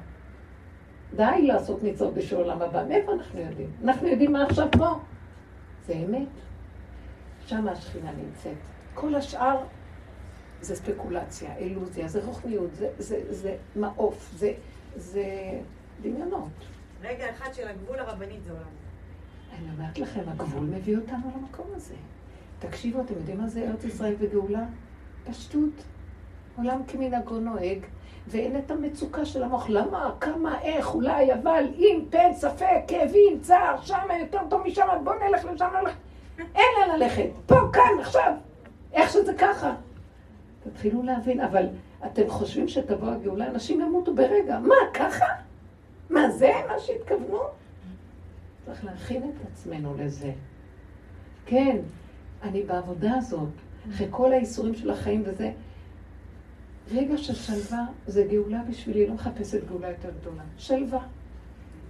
די לעשות מצוות בשביל עולם הבא. מאיפה אנחנו יודעים? אנחנו יודעים מה עכשיו פה. זה אמת. שם השכינה נמצאת. כל השאר זה ספקולציה, אילוזיה, זה רוחניות, זה מעוף, זה דמיונות. רגע אחד של הגבול הרבנית זה עולם. אני אומרת לכם, הגבול מביא אותנו למקום הזה. תקשיבו, אתם יודעים מה זה ארץ ישראל וגאולה? פשטות. עולם כמנהגו נוהג, ואין את המצוקה של המוח. למה? כמה? איך? אולי? אבל אם, פן, ספק, כאבים, צער, שמה, יותר טוב משם, בוא נלך לשם, נלך. אין לה ללכת. פה, כאן, עכשיו. איך שזה ככה? תתחילו להבין, אבל אתם חושבים שתבוא הגאולה, אנשים ימותו ברגע. מה, ככה? מה זה? מה שהתכוונו? צריך להכין את עצמנו לזה. כן, אני בעבודה הזאת, אחרי כל האיסורים של החיים וזה, רגע של שלווה זה גאולה בשבילי, לא מחפשת גאולה יותר גדולה. שלווה.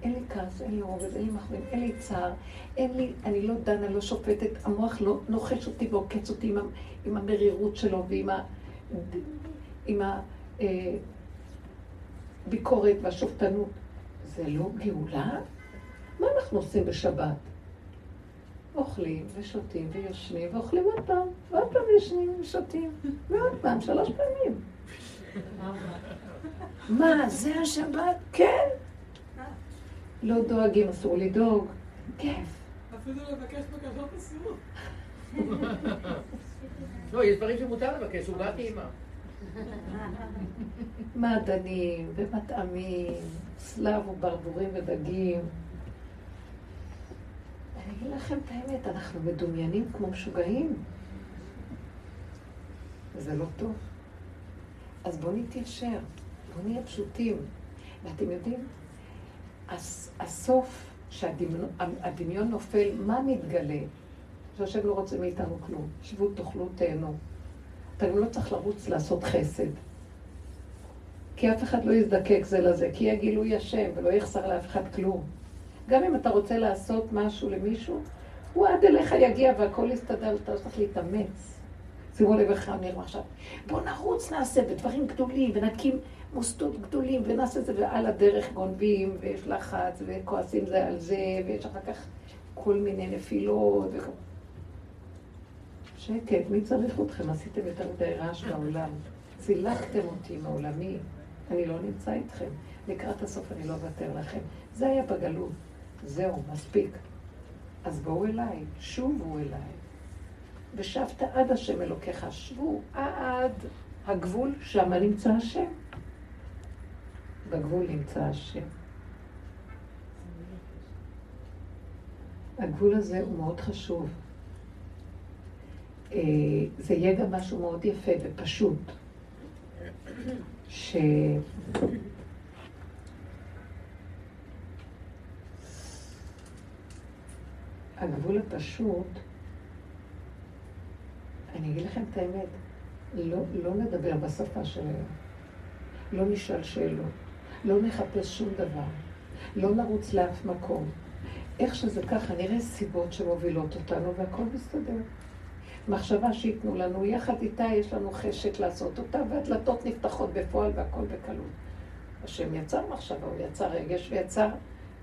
אין לי כעס, אין לי רוגז, אין לי מחמין, אין לי צער, אני לא דנה, לא שופטת, המוח לא נוחש אותי ועוקץ אותי עם המרירות שלו ועם הביקורת והשופטנות. זה לא גאולה? מה אנחנו עושים בשבת? אוכלים ושותים ויושנים ואוכלים עוד פעם ישנים ושותים, ועוד פעם, 3 פעמים. מה, זה השבת? כן. לא דואגים, אסור לדאוג. כיף. אפילו לבקש בקשות אסור. לא, יש דברים שמותר לבקש, הוא בא טעימה. מעדנים ומטעמים, סלב וברבורים ודגים. אני אגיד לכם את האמת, אנחנו מדומיינים כמו משוגעים. זה לא טוב. אז בואו נתיישר, בואו נהיה פשוטים. ואתם יודעים, הסוף שהדמיון נופל, מה מתגלה? שהשם לא רוצה מאיתנו כלום. שבו, תאכלו, תהנו. אתה גם לא צריך לרוץ לעשות חסד. כי אף אחד לא יזדקק זה לזה, כי יהיה גילוי השם ולא יחסר לאף אחד כלום. גם אם אתה רוצה לעשות משהו למישהו, הוא עד אליך יגיע והכל יסתדר, אתה צריך להתאמץ. שימו לב איך נראה עכשיו. בוא נרוץ נעשה בדברים גדולים, ונקים מוסדות גדולים, ונעשה זה, ועל הדרך גונבים, ויש לחץ, וכועסים זה על זה, ויש אחר כך כל מיני נפילות וכל... שקט, מי צריך אתכם? עשיתם יותר מדי רעש בעולם. צילחתם אותי מעולמי. אני לא נמצא איתכם. לקראת הסוף אני לא אוותר לכם. זה היה בגלות. זהו, מספיק. אז בואו אליי, שובו אליי. ושבת עד השם אלוקיך, שבו עד הגבול, שם נמצא השם. בגבול נמצא השם. הגבול הזה הוא מאוד חשוב. זה יהיה גם משהו מאוד יפה ופשוט. ש... הגבול הפשוט, אני אגיד לכם את האמת, לא נדבר בשפה שלנו, לא נשאל שאלות, לא נחפש שום דבר, לא נרוץ לאף מקום. איך שזה ככה, נראה סיבות שמובילות אותנו והכל מסתדר. מחשבה שיתנו לנו, יחד איתה יש לנו חשק לעשות אותה, והדלתות נפתחות בפועל והכל בקלות. השם יצר מחשבה, הוא יצר רגש ויצר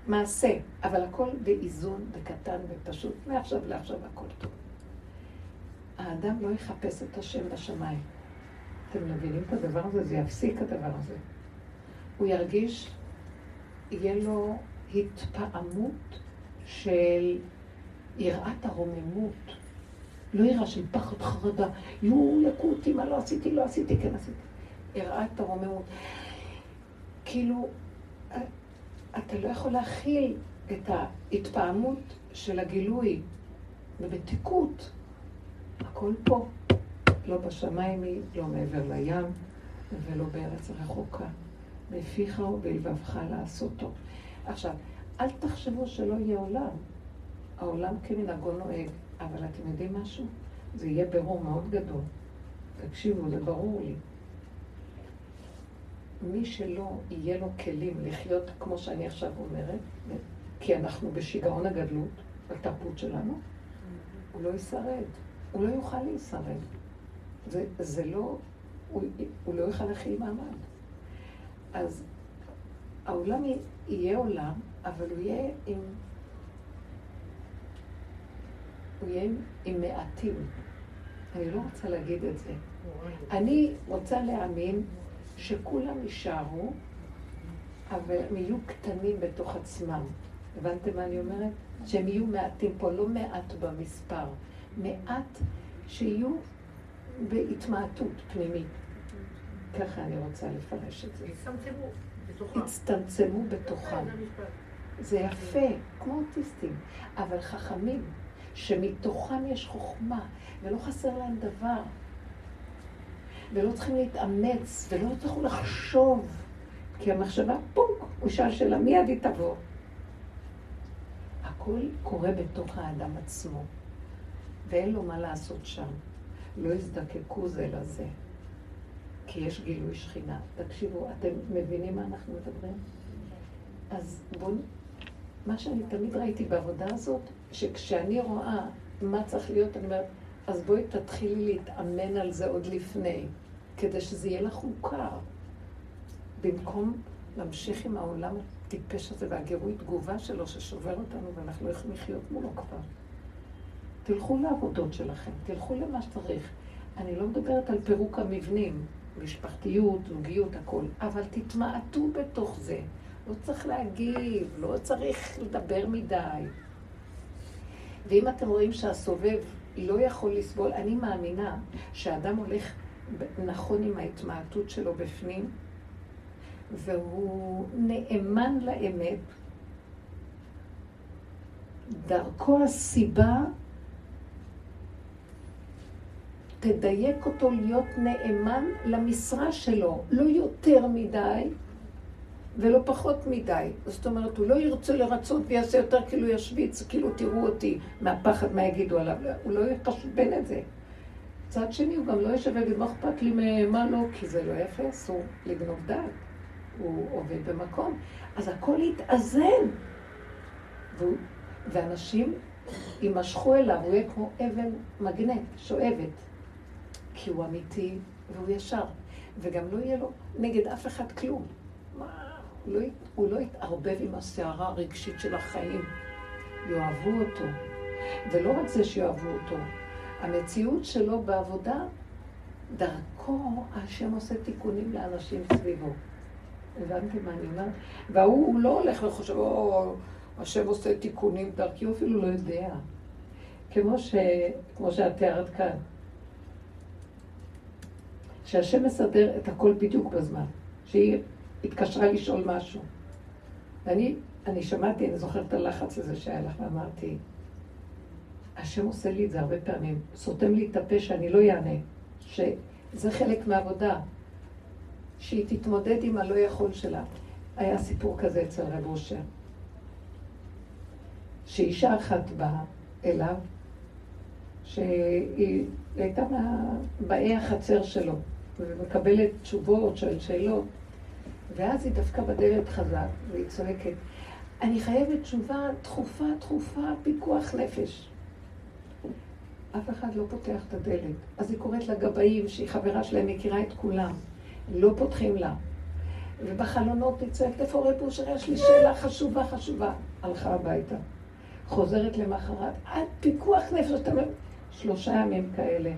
מעשה, אבל הכל באיזון וקטן ופשוט, מעכשיו לעכשיו הכל טוב. האדם לא יחפש את השם בשמיים. אתם מבינים את הדבר הזה? זה יפסיק הדבר הזה. הוא ירגיש, יהיה לו התפעמות של יראת הרוממות. לא יראה של פחד חרדה, יו, יקו אותי, מה לא עשיתי, לא עשיתי, כן עשיתי. יראת הרוממות. כאילו, אתה לא יכול להכיל את ההתפעמות של הגילוי ובתיקות. הכל פה, לא בשמיים היא, לא מעבר לים ולא בארץ רחוקה. בפיך ובלבבך לעשותו. עכשיו, אל תחשבו שלא יהיה עולם. העולם כמנהגו נוהג, אבל אתם יודעים משהו? זה יהיה ברור מאוד גדול. תקשיבו, זה ברור לי. מי שלא יהיה לו כלים לחיות כמו שאני עכשיו אומרת, כי אנחנו בשיגעון הגדלות, בתרבות שלנו, הוא לא ישרד. הוא לא יוכל להישרד. זה לא... הוא לא יוכל להכיל מעמד. אז העולם יהיה עולם, אבל הוא יהיה עם... הוא יהיה עם מעטים. אני לא רוצה להגיד את זה. אני רוצה להאמין שכולם יישארו, אבל הם יהיו קטנים בתוך עצמם. הבנתם מה אני אומרת? שהם יהיו מעטים פה, לא מעט במספר. מעט שיהיו בהתמעטות פנימית. ככה אני רוצה לפרש את זה. הצטמצמו בתוכם. הצטמצמו בתוכם. זה יפה, כמו אוטיסטים, אבל חכמים, שמתוכם יש חוכמה, ולא חסר להם דבר. ולא צריכים להתאמץ, ולא צריכים לחשוב, כי המחשבה פוק, הוא שאל שאלה, מיד היא תבוא. הכל קורה בתוך האדם עצמו, ואין לו מה לעשות שם. לא יזדקקו זה לזה, כי יש גילוי שכינה. תקשיבו, אתם מבינים מה אנחנו מדברים? אז בואו, מה שאני תמיד ראיתי בעבודה הזאת, שכשאני רואה מה צריך להיות, אני אומרת, אז בואי תתחילי להתאמן על זה עוד לפני, כדי שזה יהיה לך מוכר. במקום להמשיך עם העולם הטיפש הזה והגירוי תגובה שלו ששובר אותנו ואנחנו יכולים לחיות מולו כבר. תלכו לעבודות שלכם, תלכו למה שצריך. אני לא מדברת על פירוק המבנים, משפחתיות, זוגיות, הכל, אבל תתמעטו בתוך זה. לא צריך להגיב, לא צריך לדבר מדי. ואם אתם רואים שהסובב לא יכול לסבול, אני מאמינה שהאדם הולך נכון עם ההתמעטות שלו בפנים, והוא נאמן לאמת. דרכו הסיבה תדייק אותו להיות נאמן למשרה שלו, לא יותר מדי ולא פחות מדי. זאת אומרת, הוא לא ירצה לרצות ויעשה יותר כאילו ישוויץ, כאילו תראו אותי מהפחד, מה יגידו עליו. הוא לא יפשוט בין את זה. צד שני, הוא גם לא ישווה לדמוך פת לי מה לא, כי זה לא יפה, אסור לגנוב דעת. הוא עובד במקום. אז הכל יתאזן. ואנשים יימשכו אליו, הוא יהיה כמו אבן מגנט, שואבת. כי הוא אמיתי והוא ישר. וגם לא יהיה לו נגד אף אחד כלום. הוא לא יתערבב עם השערה הרגשית של החיים. יאהבו אותו. ולא רק זה שיאהבו אותו, המציאות שלו בעבודה, דרכו השם עושה תיקונים לאנשים סביבו. הבנתי מה אני אומרת? והוא לא הולך לחושב, השם עושה תיקונים דרכי, הוא אפילו לא יודע. כמו שאת תיארת כאן. שהשם מסדר את הכל בדיוק בזמן. שהיא התקשרה לשאול משהו. ואני שמעתי, אני זוכרת את הלחץ הזה שהיה לך, ואמרתי, השם עושה לי את זה הרבה פעמים, סותם לי את הפה שאני לא יענה, שזה חלק מהעבודה, שהיא תתמודד עם הלא יכול שלה. היה סיפור כזה אצל רב אושר, שאישה אחת באה אליו, שהיא הייתה באי החצר שלו, ומקבלת תשובות, שואל שאלות, ואז היא דווקא בדלת חזק, והיא צועקת, אני חייבת תשובה דחופה, פיקוח נפש. אף אחד לא פותח את הדלת. אז היא קוראת לגבאים, שהיא חברה שלהם, מכירה את כולם. לא פותחים לה. ובחלונות היא צועקת, איפה רב אושר, יש לי שאלה חשובה. הלכה הביתה. חוזרת למחרת, עד פיקוח נפש, אתה אומר, 3 ימים כאלה.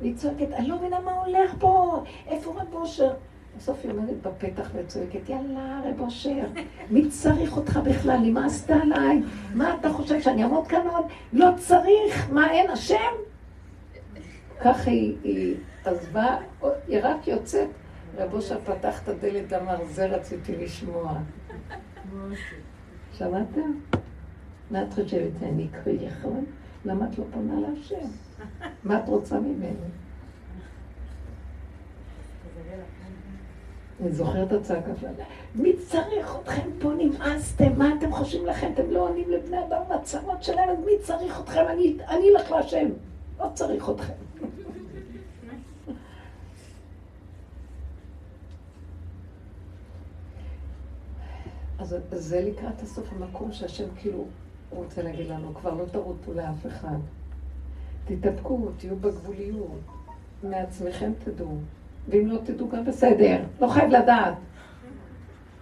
היא צועקת, אני לא מבינה מה הולך פה, איפה רב אושר? בסוף היא עומדת בפתח וצועקת, יאללה רב אושר, מי צריך אותך בכלל? היא מה עשתה עליי? מה אתה חושב שאני עמוד כאן עוד? לא צריך, מה אין השם? כך היא עזבה, היא רק יוצאת, רב אושר פתח את הדלת, אמר, זה רציתי לשמוע. שמעתם? מה את חושבת? אני אקריא יכול? למה את לא פונה להשם? מה את רוצה ממנו? אני זוכרת הצעקה שלנו. מי צריך אתכם פה? נמאסתם? מה אתם חושבים לכם? אתם לא עונים לבני אדם והצרות שלהם, אז מי צריך אתכם? אני אלך להשם. לא צריך אתכם. אז זה לקראת הסוף המקום שהשם כאילו רוצה להגיד לנו, כבר לא תרותו לאף אחד. תתאפקו, תהיו בגבוליות, מעצמכם תדעו. ואם לא תדעו גם בסדר, לא חייב לדעת.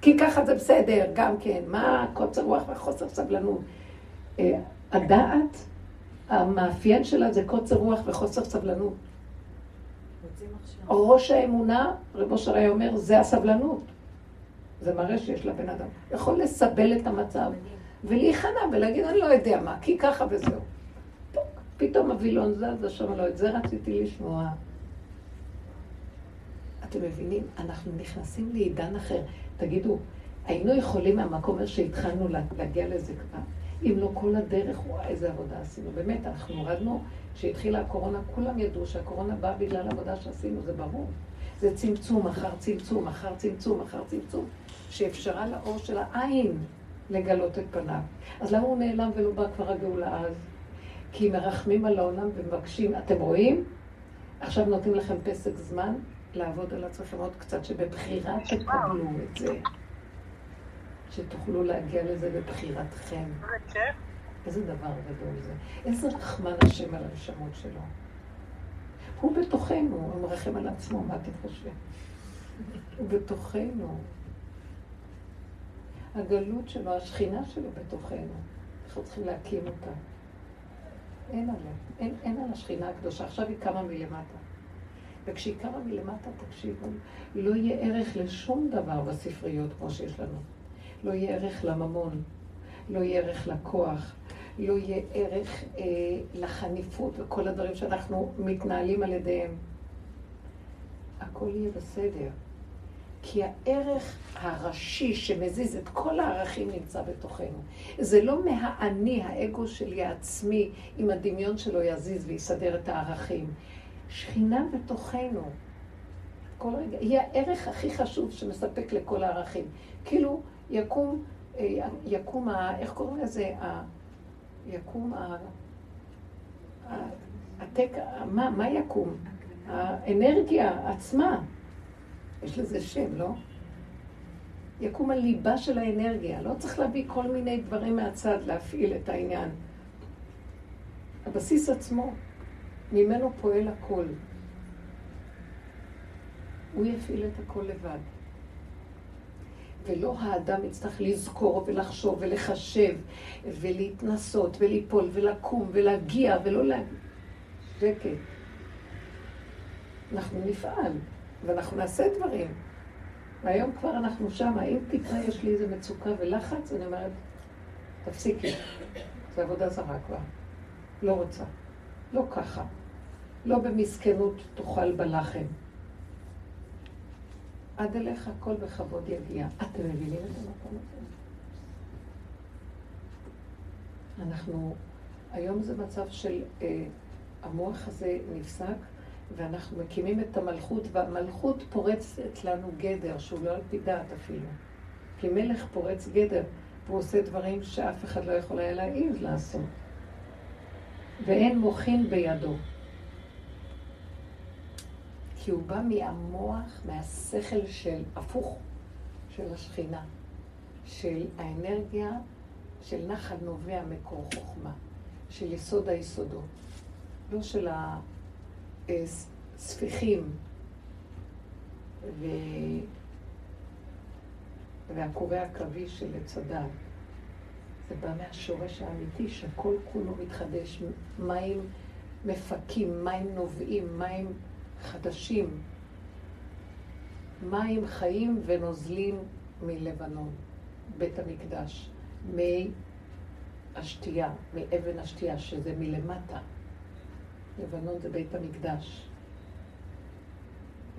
כי ככה זה בסדר, גם כן. מה קוצר רוח וחוסר סבלנות? הדעת, המאפיין שלה זה קוצר רוח וחוסר סבלנות. ראש האמונה, רב אושר היה אומר, זה הסבלנות. זה מראה שיש לבן אדם. יכול לסבל את המצב ולהיכנע ולהגיד, אני לא יודע מה, כי ככה וזהו. פתאום הווילון זז, השם לא את זה רציתי לשמוע. אתם מבינים? אנחנו נכנסים לעידן אחר. תגידו, היינו יכולים מהמקום שהתחלנו להגיע לזה כבר? אם לא כל הדרך, וואי, איזה עבודה עשינו. באמת, אנחנו הורדנו, כשהתחילה הקורונה, כולם ידעו שהקורונה באה בגלל העבודה שעשינו, זה ברור. זה צמצום, אחר צמצום, שאפשרה לאור של העין לגלות את פניו. אז למה הוא נעלם ולא בא כבר הגאולה אז? כי מרחמים על העולם ומבקשים, אתם רואים? עכשיו נותנים לכם פסק זמן, לעבוד על עצמכם עוד קצת, שבבחירה תקבלו את זה. שתוכלו להגיע לזה בבחירתכם. איזה דבר גדול זה. איזה רחמן השם על הנשמות שלו. הוא בתוכנו, הוא מרחם על עצמו, מה תתחשב? הוא בתוכנו. הגלות שלו, השכינה שלו בתוכנו. אנחנו צריכים להקים אותה. אין עליה, אין על השכינה הקדושה. עכשיו היא קמה מלמטה. וכשהיא קמה מלמטה, תקשיבו, לא יהיה ערך לשום דבר בספריות כמו שיש לנו. לא יהיה ערך לממון, לא יהיה ערך לכוח, לא יהיה ערך לחניפות וכל הדברים שאנחנו מתנהלים על ידיהם. הכל יהיה בסדר. כי הערך הראשי שמזיז את כל הערכים נמצא בתוכנו. זה לא מהאני, האגו שלי העצמי, אם הדמיון שלו יזיז ויסדר את הערכים. שכינה בתוכנו, כל רגע, היא הערך הכי חשוב שמספק לכל הערכים. כאילו יקום איך קוראים לזה? יקום מה יקום? האנרגיה עצמה. יש לזה שם, לא? יקום הליבה של האנרגיה. לא צריך להביא כל מיני דברים מהצד להפעיל את העניין. הבסיס עצמו. ממנו פועל הכל. הוא יפעיל את הכל לבד. ולא האדם יצטרך לזכור ולחשוב ולחשב ולהתנסות וליפול ולקום ולהגיע ולא להגיע. שקט. אנחנו נפעל ואנחנו נעשה דברים. והיום כבר אנחנו שם, אם טיפה יש לי איזה מצוקה ולחץ, אני אומרת, תפסיקי. זו עבודה זרה כבר. לא רוצה. לא ככה. לא במסכנות תאכל בלחם. עד אליך הכל בכבוד יגיע. אתם מבינים את המקום הזה? אנחנו, היום זה מצב של המוח הזה נפסק, ואנחנו מקימים את המלכות, והמלכות פורצת לנו גדר, שהוא לא על פי דעת אפילו. כי מלך פורץ גדר, והוא עושה דברים שאף אחד לא יכול היה להעיז לעשות. ואין מוחין בידו. כי הוא בא מהמוח, מהשכל של הפוך, של השכינה, של האנרגיה, של נחל נובע מקור חוכמה, של יסוד היסודות, לא של הספיחים והקורי הקווי של הצדד. זה בא מהשורש האמיתי שכל כולו מתחדש, מים מפקים, מים נובעים, מים חדשים, מים חיים ונוזלים מלבנון, בית המקדש, מי השתייה, מאבן השתייה, שזה מלמטה. לבנון זה בית המקדש.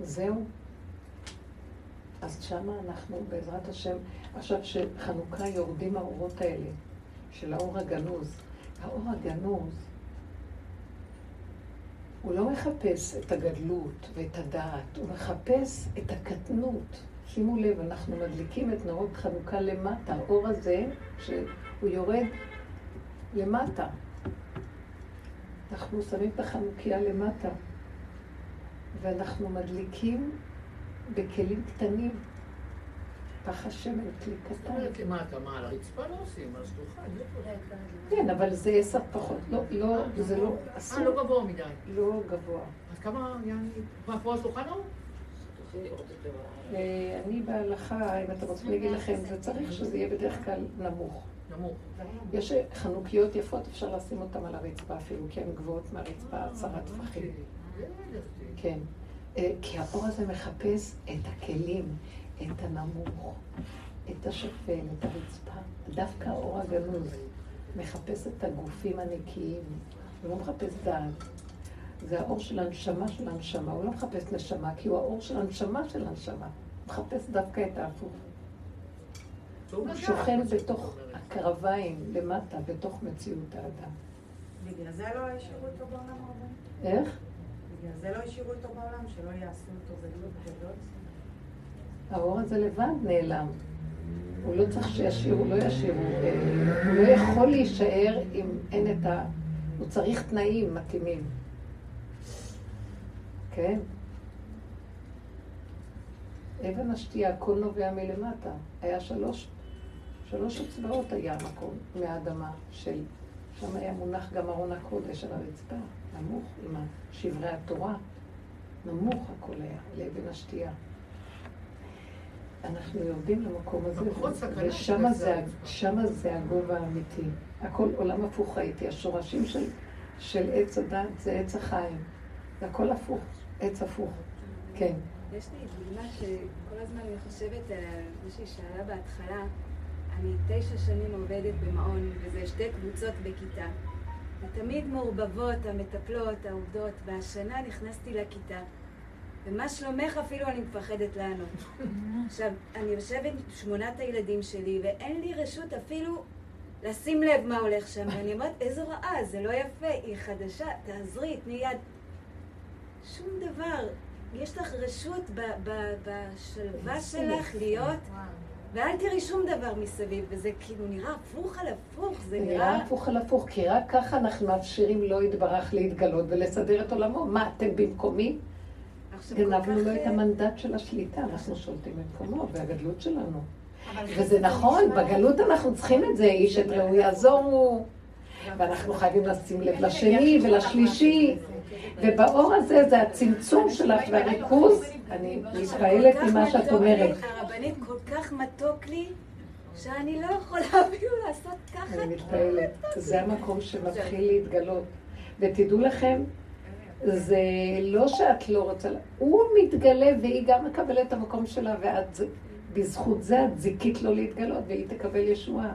זהו. אז שמה אנחנו בעזרת השם, עכשיו שחנוכה יורדים האורות האלה, של האור הגנוז. האור הגנוז הוא לא מחפש את הגדלות ואת הדעת, הוא מחפש את הקטנות. שימו לב, אנחנו מדליקים את נרות חנוכה למטה, האור הזה שהוא יורד למטה. אנחנו שמים את החנוכיה למטה, ואנחנו מדליקים בכלים קטנים, פח השמן, כלי קטן. זאת אומרת, למה אתה מעל הרצפה לא עושים, על השלוחה, לא? כן, אבל זה 10 פחות, לא, זה לא אסור. לא גבוה מדי. לא גבוה. אז כמה, מה, פה השלוחה לא? אני בהלכה, אם אתה רוצה להגיד לכם, זה צריך שזה יהיה בדרך כלל נמוך. נמוך. יש חנוכיות יפות, אפשר לשים אותן על הרצפה אפילו, כי הן גבוהות מהרצפה, 10 טפחים. כן. כי האור הזה מחפש את הכלים, את הנמוך, את השפל, את הרצפה. דווקא האור הגנוז מחפש את הגופים הנקיים, הוא לא מחפש דעת. זה האור של הנשמה של הנשמה, הוא לא מחפש נשמה, כי הוא האור של הנשמה של הנשמה. הוא מחפש דווקא את ההפוך. הוא שוכן בתוך הקרביים, למטה, בתוך מציאות האדם. בגלל זה לא השאירו אותו בעולם הרבה? איך? בגלל זה לא השאירו אותו בעולם, שלא יעשו אותו בגלל בגלל זה. האור הזה לבד נעלם. הוא לא צריך שישאירו, לא ישאירו. הוא לא יכול להישאר אם אין את ה... הוא צריך תנאים מתאימים. כן. אבן השתייה, הכל נובע מלמטה. היה 3 אצבעות היה המקום מהאדמה של... שם היה מונח גם ארון הקודש על הרצפה, נמוך, עם שברי התורה. נמוך הכל היה, לאבן השתייה. אנחנו יורדים למקום הזה, ושם זה הגובה האמיתי. הכל עולם הפוך הייתי, השורשים של עץ הדת זה עץ החיים. זה הכל הפוך, עץ הפוך, כן. יש לי דוגמה שכל הזמן אני חושבת על מישהי שאלה בהתחלה, אני 9 שנים עובדת במעון, וזה 2 קבוצות בכיתה. ותמיד מעורבבות, המטפלות, העובדות, והשנה נכנסתי לכיתה. ומה שלומך אפילו אני מפחדת לענות. עכשיו, אני יושבת 8 הילדים שלי, ואין לי רשות אפילו לשים לב מה הולך שם. ואני אומרת, איזו רעה, זה לא יפה, היא חדשה, תעזרי, תני יד. שום דבר. יש לך רשות בשלווה שלך להיות, ואל תראי שום דבר מסביב, וזה כאילו נראה הפוך על הפוך, זה נראה הפוך על הפוך, כי רק ככה אנחנו מאפשרים לא יתברך להתגלות ולסדר את עולמו. מה, אתם במקומי? גנבנו לו את המנדט של השליטה, אנחנו שולטים במקומו, והגדלות שלנו. וזה נכון, בגלות אנחנו צריכים את זה, איש את ראוי יעזורו, ואנחנו חייבים לשים לב לשני ולשלישי. ובאור הזה זה הצמצום שלך והריכוז, אני מתפעלת ממה שאת אומרת. הרבנית כל כך מתוק לי, שאני לא יכולה אפילו לעשות ככה. אני מתפעלת, זה המקום שמתחיל להתגלות. ותדעו לכם, זה לא שאת לא רוצה, הוא מתגלה והיא גם מקבלת את המקום שלה, ובזכות זה את זיקית לא להתגלות, והיא תקבל ישועה.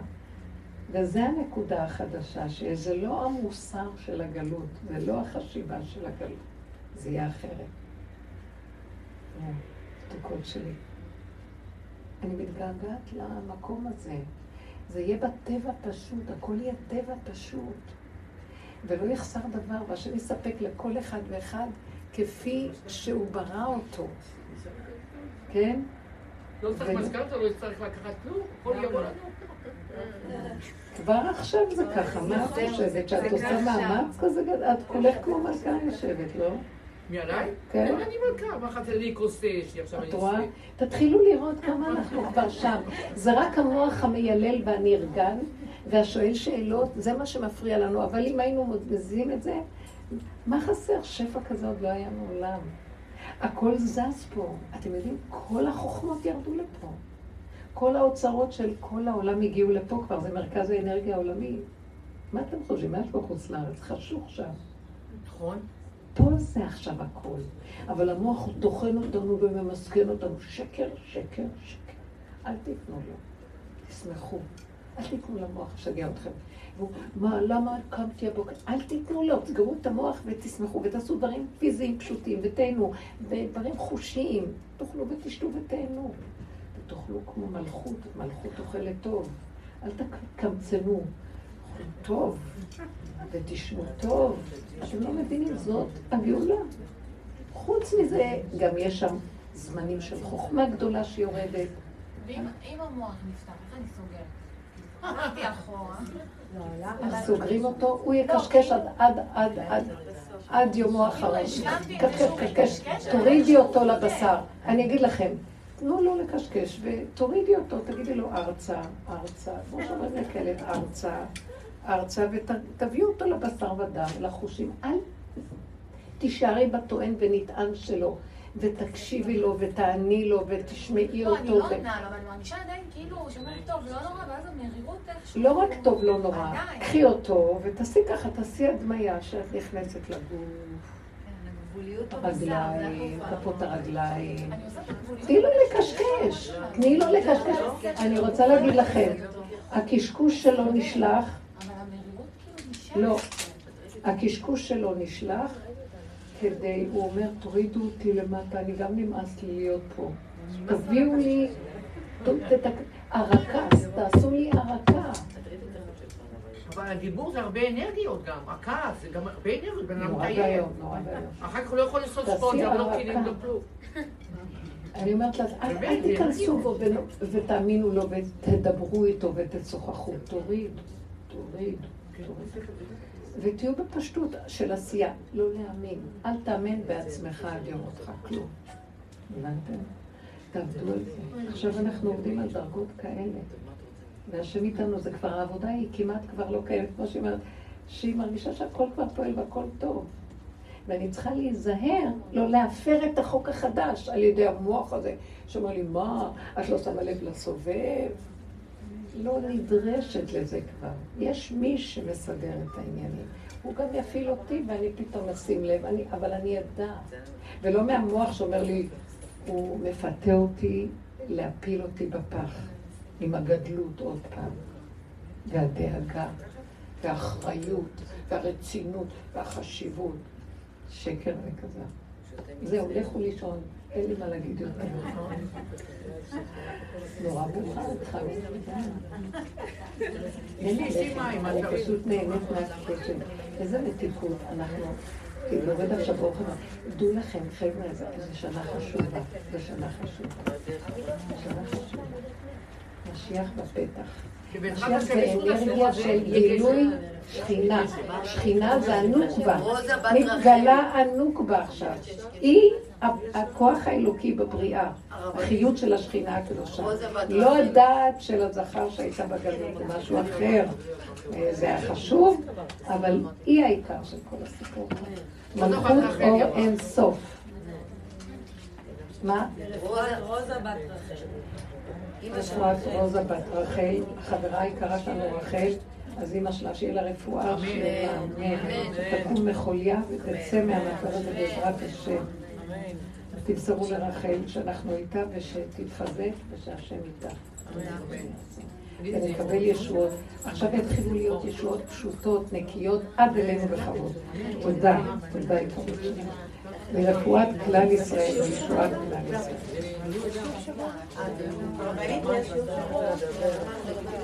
וזו הנקודה החדשה, שזה לא המוסר של הגלות, זה לא החשיבה של הגלות, זה יהיה אחרת. התיקון שלי. אני מתגעגעת למקום הזה. זה יהיה בטבע פשוט, הכל יהיה טבע פשוט. ולא יחסר דבר, והשם יספק לכל אחד ואחד כפי שהוא ברא אותו. כן? לא צריך משכנתא, לא צריך לקחת כלום, הכל יבוא לנו. כבר עכשיו זה ככה, מה את חושבת? שאת עושה מאמץ כזה, את כולך כמו מלכה יושבת, לא? מי עליי? כן. אני מלכה, ואחת לי כוסה, שהיא עכשיו אני עושה. תתחילו לראות כמה אנחנו כבר שם. זה רק המוח המיילל והנרגן, והשואל שאלות, זה מה שמפריע לנו. אבל אם היינו מודגזים את זה, מה חסר? שפע כזה עוד לא היה מעולם. הכל זז פה. אתם יודעים, כל החוכמות ירדו לפה. כל האוצרות של כל העולם הגיעו לפה כבר, זה מרכז האנרגיה העולמי. מה אתם חושבים? מה יש פה חוץ לארץ? חשוך שם. נכון. פה זה עכשיו הכל. אבל המוח דוחן אותנו וממסכן אותנו. שקר, שקר, שקר. אל תתנו לו. תשמחו. אל תתנו למוח, שגע אתכם. מה, למה קמתי הבוקר? אל תתנו לו. תגרו את המוח ותשמחו ותעשו דברים פיזיים פשוטים ותהנו. ודברים חושיים. תאכלו ותשתו ותהנו. תאכלו כמו מלכות, מלכות אוכלת טוב. אל תקמצנו, אוכלו טוב, ותשנו טוב. אתם לא מבינים, זאת הגאולה. חוץ מזה, גם יש שם זמנים של חוכמה גדולה שיורדת. ואם המוח נפתח, איך אני סוגרת? הלכתי אחורה. אז סוגרים אותו, הוא יקשקש עד יומו אחרון. קשקש, תורידי אותו לבשר. אני אגיד לכם, תנו לו לקשקש ותורידי אותו, תגידי לו ארצה, ארצה, כמו שאומרים לכלב, ארצה, ארצה, ותביאו אותו לבשר ודם, לחושים, אל תישארי בטוען ונטען שלו, ותקשיבי לו, ותעני לו, ותשמעי אותו. לא, אני לא עונה לו, אבל מרגישה עדיין כאילו, שאומרים טוב, לא נורא, ואז המרירות איכשהו. לא רק טוב, לא נורא, קחי אותו, ותעשי ככה, תעשי הדמיה שאת נכנסת לגוף. הרגליים, כפות הרגליים. תני לו לקשקש, תני לו לקשקש. אני רוצה להגיד לכם, הקשקוש שלו נשלח, לא, הקשקוש שלו נשלח כדי, הוא אומר, תורידו אותי למטה, אני גם נמאס לי להיות פה. תביאו לי, הרקס, תעשו לי הרקה. אבל הדיבור זה הרבה אנרגיות גם, הכעס זה גם הרבה אנרגיות, בן אדם טעיין. אחר כך הוא לא יכול לעשות ספורט, זה לא קינים, לא כלום. אני אומרת לה, אל תיכנסו בו ותאמינו לו ותדברו איתו ותשוחחו. תוריד, תוריד, תוריד. ותהיו בפשטות של עשייה, לא להאמין. אל תאמן בעצמך על יום אותך, כלום. הבנתם? תעבדו על זה. עכשיו אנחנו עובדים על דרגות כאלה. והשם איתנו, זה כבר, העבודה היא כמעט כבר לא קיימת, כמו שהיא אומרת, שהיא מרגישה שהכל כבר פועל והכל טוב. ואני צריכה להיזהר, לא להפר את החוק החדש על ידי המוח הזה, שאומר לי, מה, את לא שמה לב לסובב? לא נדרשת לזה כבר. יש מי שמסדר את העניינים. הוא גם יפעיל אותי ואני פתאום אשים לב, אבל אני ידע. ולא מהמוח שאומר לי, הוא מפתה אותי להפיל אותי בפח. עם הגדלות עוד פעם, והדאגה, והאחריות, והרצינות, והחשיבות. שקר וכזה. זהו, לכו לישון, אין לי מה להגיד יותר. נורא בוכה, אתך מסתכלת. אני פשוט נהנית מהקשב. איזה מתיקות אנחנו... תתגורד עכשיו ברוך הבא. דעו לכם, חבר'ה, זה שנה חשובה. זה שנה חשובה. משיח בפתח. בעזרת השם יש אנרגיה של גילוי שכינה. שכינה זה הנוקבה. מתגלה הנוקבה עכשיו. היא הכוח האלוקי בבריאה, החיות של השכינה הקדושה. לא הדעת של הזכר שהייתה בגלות, זה משהו אחר. זה היה חשוב, אבל היא העיקר של כל הסיפור. מלכות אור אין סוף. מה? רוזה בת רחל. אמא שלה רוזה בת רחל, חברה יקרה שלנו רחל, אז אמא שלה שיהיה לה רפואה, שתקום מחוליה ותצא מהמקרות בעזרת השם. תמסרו לרחל שאנחנו איתה ושתתחזק ושהשם איתה. ונקבל ישועות. עכשיו התחילו להיות ישועות פשוטות, נקיות, עד אלינו בכבוד. תודה, תודה יקרות שלי. מרפואת כלל ישראל, מרפואת כלל ישראל.